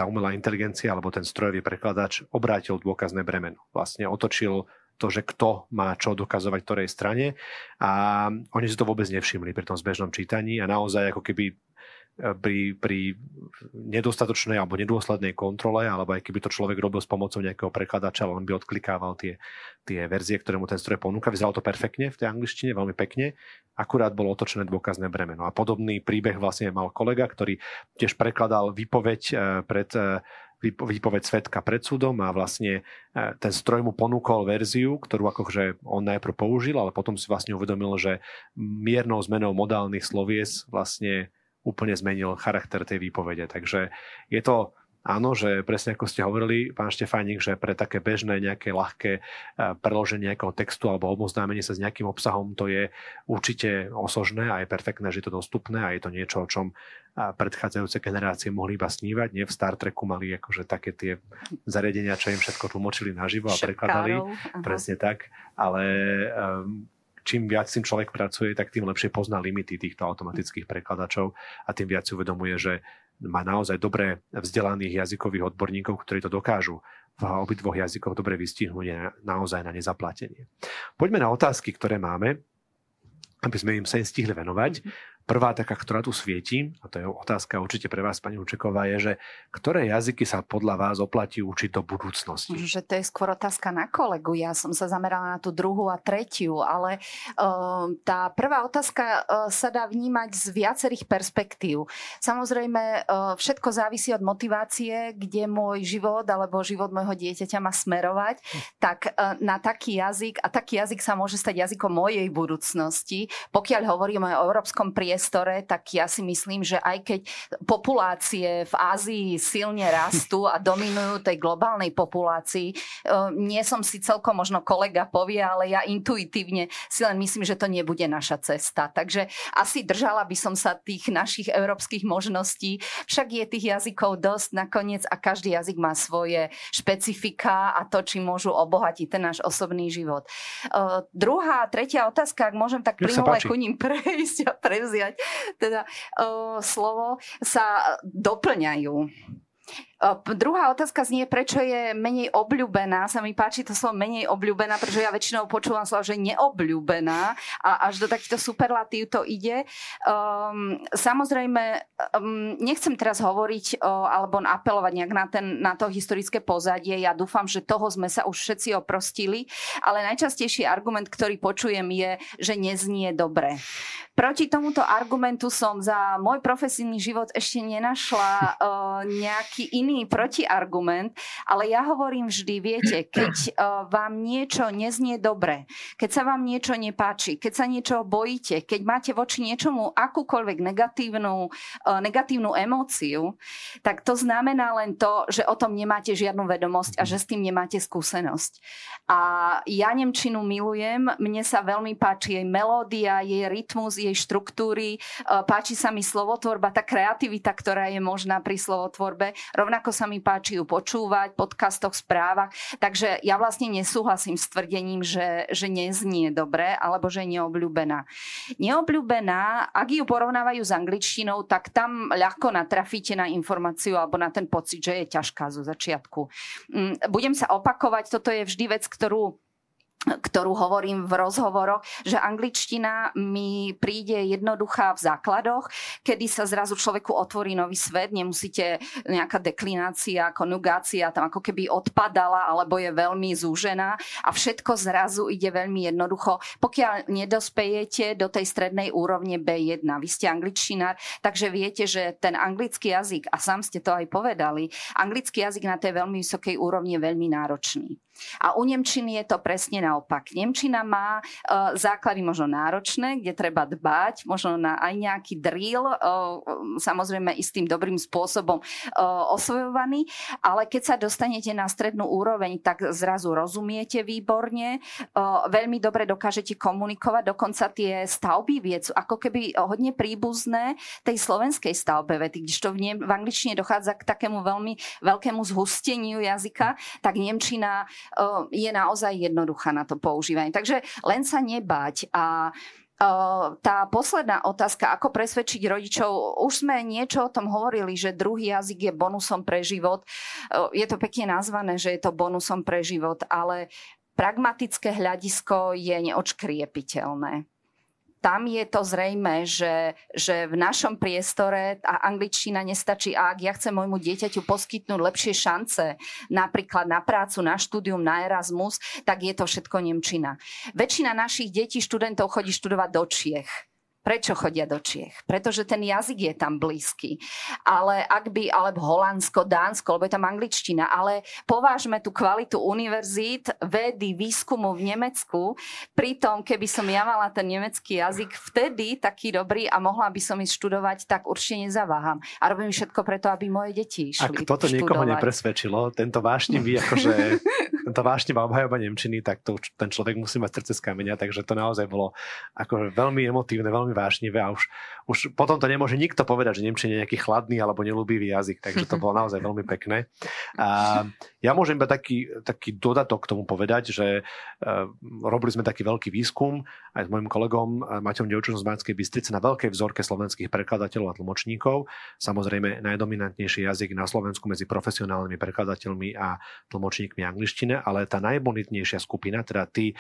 umelá inteligencia alebo ten strojový prekladač obrátil dôkazné bremeno. Vlastne otočil to, že kto má čo dokazovať ktorej strane a oni si to vôbec nevšimli pri tom zbežnom čítaní a naozaj ako keby pri nedostatočnej alebo nedôslednej kontrole, alebo aj keby to človek robil s pomocou nejakého prekladača, len by odklikával tie verzie, ktoré mu ten stroj ponúka. Vyzeralo to perfektne v tej angličtine, veľmi pekne. Akurát bolo otočené dôkazné bremeno. A podobný príbeh vlastne mal kolega, ktorý tiež prekladal výpoveď svedka pred súdom a vlastne ten stroj mu ponúkol verziu, ktorú akože on najprv použil, ale potom si vlastne uvedomil, že miernou zmenou modálnych slovies vlastne úplne zmenil charakter tej výpovede. Takže je to áno, že presne ako ste hovorili, pán Štefánik, že pre také bežné nejaké ľahké preloženie nejakého textu alebo oboznámenie sa s nejakým obsahom, to je určite osožné a je perfektné, že je to dostupné a je to niečo, o čom predchádzajúce generácie mohli iba snívať. Nie, v Star Treku mali akože také tie zariadenia, čo im všetko tlmočili naživo a prekladali. Presne tak. Ale čím viac tým človek pracuje, tak tým lepšie pozná limity týchto automatických prekladačov a tým viac si uvedomuje, že má naozaj dobre vzdelaných jazykových odborníkov, ktorí to dokážu v obidvoch jazykoch dobre vystihnúť naozaj na nezaplatenie. Poďme na otázky, ktoré máme, aby sme im sa stihli venovať. Prvá taká, ktorá tu svietí, a to je otázka určite pre vás, pani Hučeková, je, že ktoré jazyky sa podľa vás oplatí učiť do budúcnosti? Že to je skôr otázka na kolegu. Ja som sa zamerala na tú druhú a tretiu, ale tá prvá otázka sa dá vnímať z viacerých perspektív. Samozrejme, všetko závisí od motivácie, kde môj život alebo život môjho dieťaťa má smerovať, tak na taký jazyk, a taký jazyk sa môže stať jazykom mojej budúcnosti. Pokiaľ hovoríme o európskom priestore, tak ja si myslím, že aj keď populácie v Ázii silne rastú a dominujú tej globálnej populácii, nie som si celkom, možno kolega povie, ale ja intuitívne si len myslím, že to nebude naša cesta. Takže asi držala by som sa tých našich európskych možností. Však je tých jazykov dosť nakoniec a každý jazyk má svoje špecifiká a to, či môžu obohatiť ten náš osobný život. Druhá, tretia otázka, ak môžem tak plynule ku ním prejsť a prevziať teda slovo, sa doplňajú. Druhá otázka znie, prečo je menej obľúbená. Sa mi páči to slovo menej obľúbená, pretože ja väčšinou počúvam slovo, že neobľúbená a až do takýchto superlatív to ide. Samozrejme, nechcem teraz hovoriť alebo apelovať nejak na to historické pozadie. Ja dúfam, že toho sme sa už všetci oprostili, ale najčastejší argument, ktorý počujem, je, že neznie dobre. Proti tomuto argumentu som za môj profesijný život ešte nenašla nejaký iný protiargument, ale ja hovorím vždy, viete, keď vám niečo neznie dobre, keď sa vám niečo nepáči, keď sa niečo bojíte, keď máte voči niečomu akúkoľvek negatívnu emóciu, tak to znamená len to, že o tom nemáte žiadnu vedomosť a že s tým nemáte skúsenosť. A ja nemčinu milujem, mne sa veľmi páči jej melódia, jej rytmus, jej štruktúry, páči sa mi slovotvorba, tá kreativita, ktorá je možná pri slovotvorbe, rovnako sa mi páči ju počúvať v podcastoch, správach, takže ja vlastne nesúhlasím s tvrdením, že neznie dobre, alebo že je neobľúbená. Neobľúbená, ak ju porovnávajú s angličtinou, tak tam ľahko natrafíte na informáciu alebo na ten pocit, že je ťažká zo začiatku. Budem sa opakovať, toto je vždy vec, ktorú hovorím v rozhovoroch, že angličtina mi príde jednoduchá v základoch, kedy sa zrazu človeku otvorí nový svet, nemusíte nejaká deklinácia, konjugácia, tam ako keby odpadala, alebo je veľmi zúžená a všetko zrazu ide veľmi jednoducho. Pokiaľ nedospejete do tej strednej úrovne B1, vy ste angličtinár, takže viete, že ten anglický jazyk, a sám ste to aj povedali, anglický jazyk na tej veľmi vysokej úrovni je veľmi náročný. A u nemčiny je to presne naopak. Nemčina má základy možno náročné, kde treba dbať, možno na aj nejaký drill, samozrejme istým dobrým spôsobom osvojovaný, ale keď sa dostanete na strednú úroveň, tak zrazu rozumiete výborne, veľmi dobre dokážete komunikovať, dokonca tie stavby viec, ako keby hodne príbuzné tej slovenskej stavbe vety, kdežto v angličtine dochádza k takému veľmi veľkému zhusteniu jazyka, tak nemčina je naozaj jednoduchá na to používanie. Takže len sa nebať. A tá posledná otázka, ako presvedčiť rodičov, už sme niečo o tom hovorili, že druhý jazyk je bonusom pre život. Je to pekne nazvané, že je to bonusom pre život, ale pragmatické hľadisko je neodškriepiteľné. Tam je to zrejme, že v našom priestore tá angličtina nestačí. A ak ja chcem môjmu dieťaťu poskytnúť lepšie šance, napríklad na prácu, na štúdium, na Erasmus, tak je to všetko nemčina. Väčšina našich detí, študentov chodí študovať do Čiech. Prečo chodia do Čiech? Pretože ten jazyk je tam blízky. Ale ak by, alebo Holandsko, Dánsko, alebo je tam angličtina, ale povážme tú kvalitu univerzít, vedy, výskumu v Nemecku. Pritom, keby som ja mala ten nemecký jazyk vtedy taký dobrý a mohla by som ísť študovať, tak určite nezaváham. A robím všetko preto, aby moje deti išli študovať. Ak toto niekoho nepresvedčilo, tento vášnivý, akože tento vášnivá obhajoba nemčiny, tak to, ten človek musí mať srdce z kameňa, takže to naozaj bolo akože veľmi emotívne, veľmi vášnivé a už potom to nemôže nikto povedať, že nemčina je nejaký chladný alebo nelúbivý jazyk, takže to bolo naozaj veľmi pekné. A ja môžem iba taký dodatok k tomu povedať, že robili sme taký veľký výskum aj s mojim kolegom Matejom Čočošom z Banskej Bystrice na veľkej vzorke slovenských prekladateľov a tlmočníkov. Samozrejme najdominantnejší jazyk na Slovensku medzi profesionálnymi prekladateľmi a tlmočníkmi angličtiny, ale tá najbonitnejšia skupina, teda tí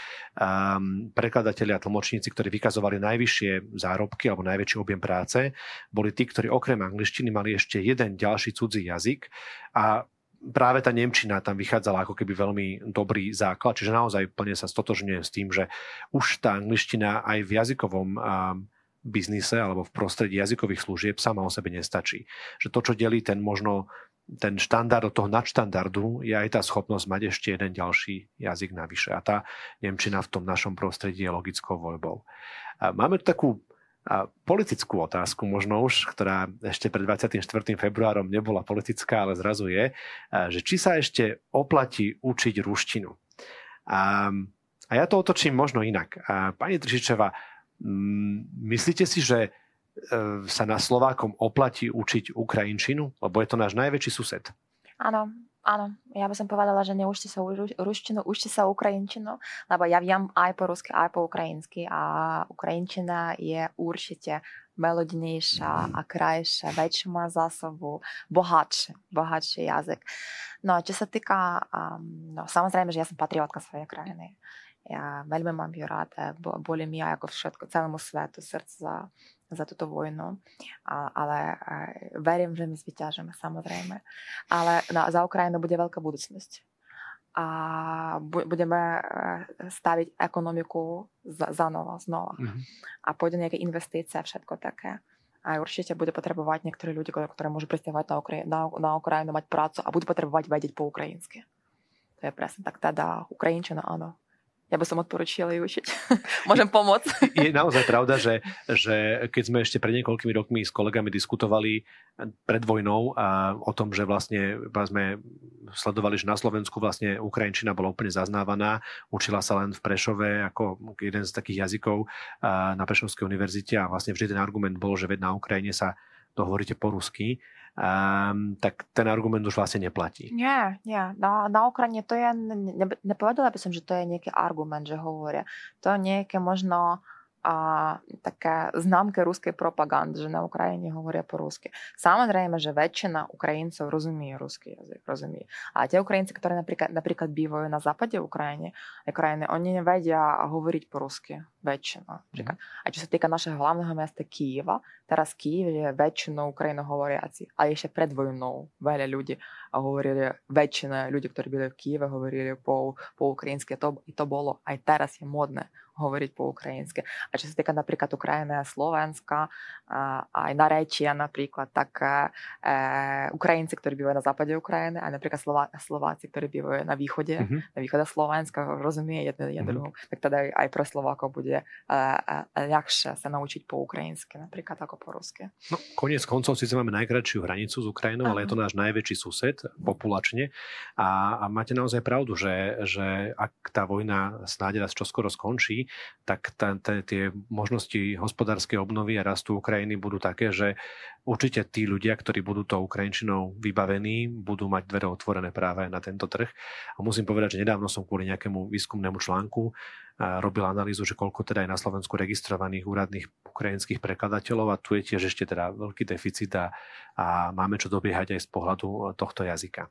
prekladatelia a tlmočníci, ktorí vykazovali najvyššie zárobky alebo najväčší objem práce, boli tí, ktorí okrem angličtiny mali ešte jeden ďalší cudzí jazyk a práve tá nemčina tam vychádzala ako keby veľmi dobrý základ, čiže naozaj plne sa stotožňujem s tým, že už tá angličtina aj v jazykovom biznise alebo v prostredí jazykových služieb sama o sebe nestačí. Že to, čo delí ten možno ten štandard od toho nadštandardu, je aj tá schopnosť mať ešte jeden ďalší jazyk navyše. A tá nemčina v tom našom prostredí je logickou voľbou. Máme tu takú politickú otázku možno už, ktorá ešte pred 24. februárom nebola politická, ale zrazu je, že či sa ešte oplatí učiť ruštinu. A ja to otočím možno inak. Pani Triščeva, myslíte si, že sa na Slovákom oplatí učiť ukrajinčinu? Lebo je to náš najväčší sused. Áno, ja by som povedala, že neučte sa ruštinu, učte sa ukrajinčinu, lebo ja viem aj po rusky, aj po ukrajinsky a ukrajinčina je určite melodnejšia a krajšia, väčšia má zásobu, bohatší jazyk. No a čo sa týka, no samozrejme, že ja som patriotka svojej krajiny. Ja veľmi mám ju rád, boli mi ako všetko, celému svetu srdce za túto vojnu, ale verím, že my zvyťažíme, samozrejme. Ale no, za Ukrajinu bude veľká budúcnosť. A budeme staviť ekonomiku znova. Mm-hmm. A pôjde nejaké investície a všetko také. A určite bude potrebovať niektorí ľudia, ktorí môžu pristávať na Ukrajinu, mať prácu a budú potrebovať vedieť po ukrajinsky. To je presne tak, teda ukrajinčina, áno. Ja by som odporučila ju učiť. Môžem pomôcť. Je naozaj pravda, že keď sme ešte pred niekoľkými rokmi s kolegami diskutovali pred vojnou a o tom, že vlastne sme sledovali, že na Slovensku vlastne ukrajinčina bola úplne zaznávaná, učila sa len v Prešove ako jeden z takých jazykov na Prešovskej univerzite a vlastne vždy ten argument bol, že na Ukrajine sa to hovoríte po rusky. Tak ten argument už vlastne neplatí. Nie. Na Ukrajine to je, nepovedala by som, že to je nejaký argument, že hovoria. To je nejaké možno také známky ruskej propagandy, že na Ukrajine hovoria po rusky. Samozrejme, že väčšina Ukrajincov rozumie ruský jazyk, rozumie. A tie Ukrajinci, ktorí napríklad bývajú na západe Ukrajiny, oni nevedia hovoriť po rusky. Väčšina. A čo sa týka našeho hlavného mesta Kyjeva, teraz Kyjev je väčšinou Ukrajinu hovoriaci. A ešte pred vojnou veľa ľudí hovorili, väčšina ľudí, ktorí byli v Kyjeve, hovorili po ukrajinsky. To bolo aj teraz je modné hovoriť po ukrajinsky. A čo sa týka napríklad Ukrajiny a Slovenska, aj narečia napríklad, tak Ukrajinci, ktorí bývajú na západe Ukrajiny, a napríklad Slováci, ktorí bývajú na východe, na východe Slovenska, rozumie jedno druhé. Tak teda aj pre Slovákov bude ľahšie sa naučiť po ukrajinsky, napríklad ako po rusky. No, koniec koncov síce máme najkratšiu hranicu s Ukrajinou, ale je to náš najväčší sused populačne. A máte naozaj pravdu, že ak tá vojna snáď raz čoskoro skončí, tak tie možnosti hospodárskej obnovy a rastu Ukrajiny budú také, že určite tí ľudia, ktorí budú tou ukrajinčinou vybavení, budú mať dvere otvorené práve na tento trh. A musím povedať, že nedávno som kvôli nejakému výskumnému článku robil analýzu, že koľko teda je na Slovensku registrovaných úradných ukrajinských prekladateľov a tu je tiež ešte teda veľký deficit a máme čo dobiehať aj z pohľadu tohto jazyka.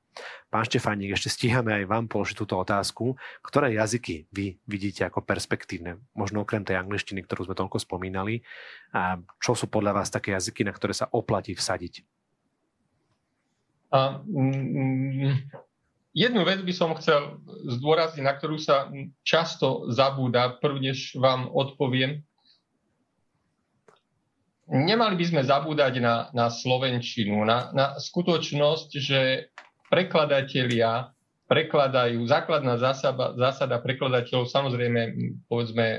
Pán Štefánik, ešte stíhame aj vám položiť túto otázku. Ktoré jazyky vy vidíte ako perspektívne? Možno okrem tej angličtiny, ktorú sme toľko spomínali. A čo sú podľa vás také jazyky, na ktoré sa oplatí vsadiť? Jednu vec by som chcel zdôrazniť, na ktorú sa často zabúda, prvnež vám odpoviem. nemali by sme zabúdať na slovenčinu, na skutočnosť, že prekladatelia prekladajú, základná zásada prekladateľov, samozrejme, povedzme,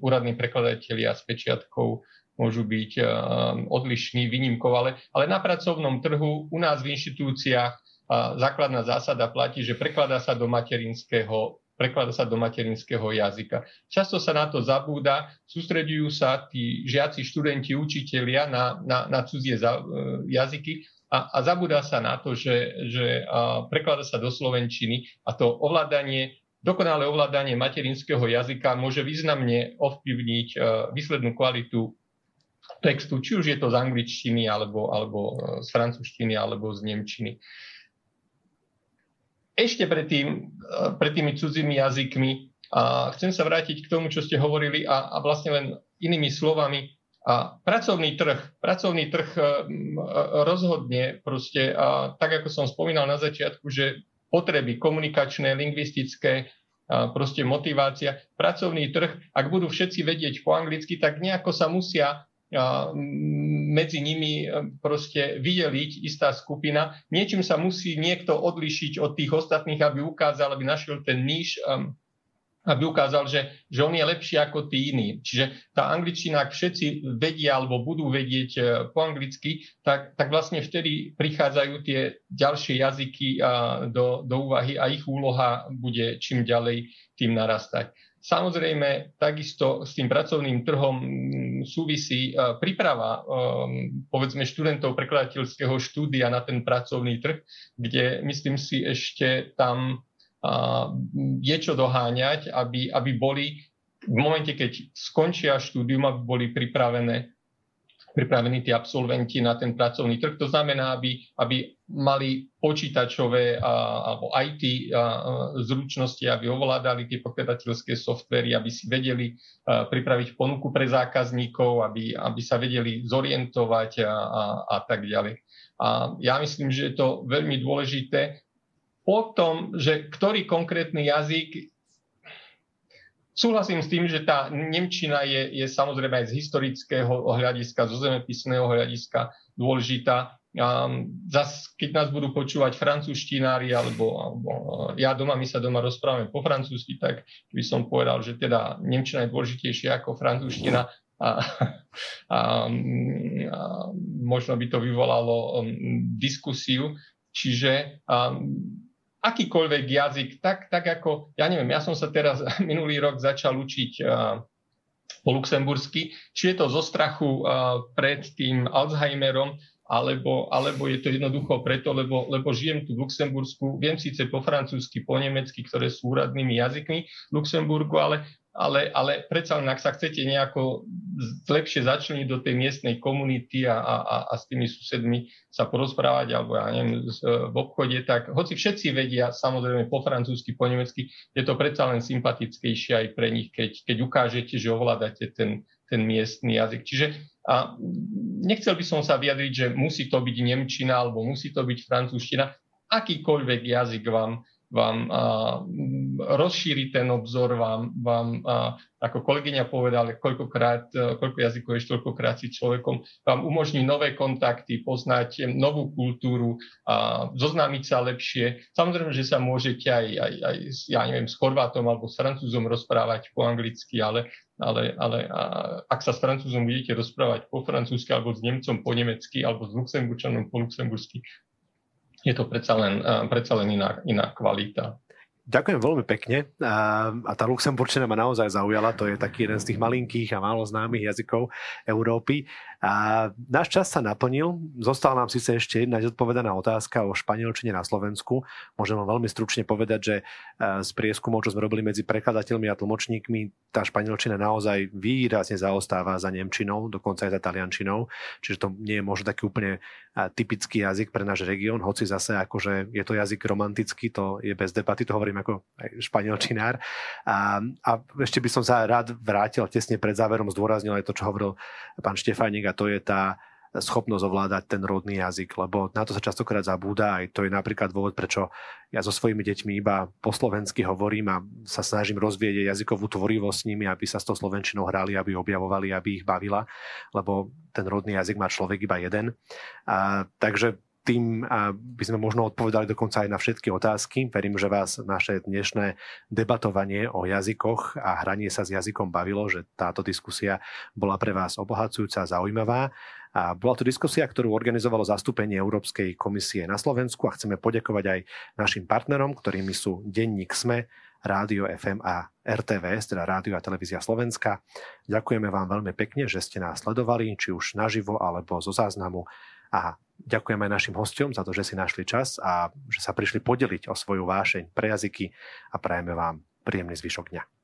úradní prekladatelia s pečiatkou môžu byť odlišní, výnimkov, ale na pracovnom trhu u nás v inštitúciách základná zásada platí, že prekladá sa do materinského jazyka. Často sa na to zabúda, sústreďujú sa tí žiaci, študenti, učitelia na cudzie jazyky a zabúda sa na to, že prekladá sa do slovenčiny a to dokonalé ovládanie materinského jazyka môže významne ovplyvniť výslednú kvalitu textu, či už je to z angličtiny, alebo z francúzštiny, alebo z nemčiny. Ešte pred tými cudzými jazykmi chcem sa vrátiť k tomu, čo ste hovorili a vlastne len inými slovami. Pracovný trh rozhodne proste, tak ako som spomínal na začiatku, že potreby komunikačné, lingvistické, proste motivácia. Pracovný trh, ak budú všetci vedieť po anglicky, tak nejako sa musia medzi nimi proste vydeliť istá skupina. Niečím sa musí niekto odlišiť od tých ostatných, aby našiel ten níž, aby ukázal, že on je lepší ako tí iní. Čiže tá angličtina, ak všetci vedia alebo budú vedieť po anglicky, tak vlastne vtedy prichádzajú tie ďalšie jazyky do úvahy a ich úloha bude čím ďalej tým narastať. Samozrejme, takisto s tým pracovným trhom súvisí príprava, povedzme, študentov prekladateľského štúdia na ten pracovný trh, kde, myslím si, ešte tam je čo doháňať, aby boli v momente, keď skončia štúdium, aby boli pripravení tí absolventi na ten pracovný trh. To znamená, aby mali počítačové alebo IT zručnosti, aby ovládali tie prekladateľské softvery, aby si vedeli pripraviť ponuku pre zákazníkov, aby sa vedeli zorientovať a tak ďalej. A ja myslím, že je to veľmi dôležité. O tom, že ktorý konkrétny jazyk. Súhlasím s tým, že tá nemčina je samozrejme aj z historického hľadiska, zo zemepisného hľadiska dôležitá. Zas, keď nás budú počúvať francúzštinári, alebo my sa doma rozprávame po francúzsky, tak by som povedal, že teda nemčina je dôležitejšia ako francúzština. A možno by to vyvolalo diskusiu. Čiže akýkoľvek jazyk, tak ako, ja neviem, ja som sa teraz minulý rok začal učiť po luxembursky, či je to zo strachu pred tým Alzheimerom, alebo je to jednoducho preto, lebo žijem tu v Luxembursku, viem síce po francúzsky, po nemecky, ktoré sú úradnými jazykmi Luxemburgu, ale predsa len, ak sa chcete nejako lepšie začleniť do tej miestnej komunity a s tými susedmi sa porozprávať, alebo ja neviem, v obchode, tak hoci všetci vedia, samozrejme po francúzsky, po nemecky, je to predsa len sympatickejšie aj pre nich, keď ukážete, že ovládate ten miestny jazyk. Čiže nechcel by som sa vyjadriť, že musí to byť nemčina, alebo musí to byť francúzština. Akýkoľvek jazyk vám rozšíri ten obzor, ako kolegyňa povedala, koľko jazykov je, toľkokrát si človekom, vám umožní nové kontakty, poznať novú kultúru, zoznámiť sa lepšie. Samozrejme, že sa môžete aj s Chorvátom alebo s Francúzom rozprávať po anglicky, ale ak sa s Francúzom budete rozprávať po francúzsky, alebo s Nemcom po nemecky, alebo s Luxemburčanom po luxembursky, je to predsa len iná kvalita. Ďakujem veľmi pekne. A tá luxemburčina ma naozaj zaujala. To je taký jeden z tých malinkých a málo známych jazykov Európy. A náš čas sa naplnil. Zostala nám síce ešte jedna odpovedaná otázka o španielčine na Slovensku. Môžem vám veľmi stručne povedať, že z prieskumov, čo sme robili medzi prekladateľmi a tlmočníkmi, tá španielčina naozaj výrazne zaostáva za nemčinou, dokonca aj za taliančinou. Čiže to nie je možno taký úplne typický jazyk pre náš región, hoci zase akože je to jazyk romantický, to je bez debaty, to hovorím ako španielčinár. A ešte by som sa rád vrátil tesne pred záverom, zdôraznil aj to, čo hovoril pán Štefánik, a to je tá schopnosť ovládať ten rodný jazyk, lebo na to sa častokrát zabúda. Aj to je napríklad dôvod, prečo ja so svojimi deťmi iba po slovensky hovorím a sa snažím rozvieť jazykovú tvorivosť s nimi, aby sa s tou slovenčinou hrali, aby objavovali, aby ich bavila, lebo ten rodný jazyk má človek iba jeden. Takže tým by sme možno odpovedali dokonca aj na všetky otázky. Verím, že vás naše dnešné debatovanie o jazykoch a hranie sa s jazykom bavilo, že táto diskusia bola pre vás obohacujúca a zaujímavá. A bola to diskusia, ktorú organizovalo zastúpenie Európskej komisie na Slovensku a chceme poďakovať aj našim partnerom, ktorými sú denník SME, Rádio FM a RTVS, teda Rádio a televízia Slovenska. Ďakujeme vám veľmi pekne, že ste nás sledovali, či už naživo alebo zo záznamu. A ďakujem aj našim hosťom za to, že si našli čas a že sa prišli podeliť o svoju vášeň pre jazyky a prajeme vám príjemný zvyšok dňa.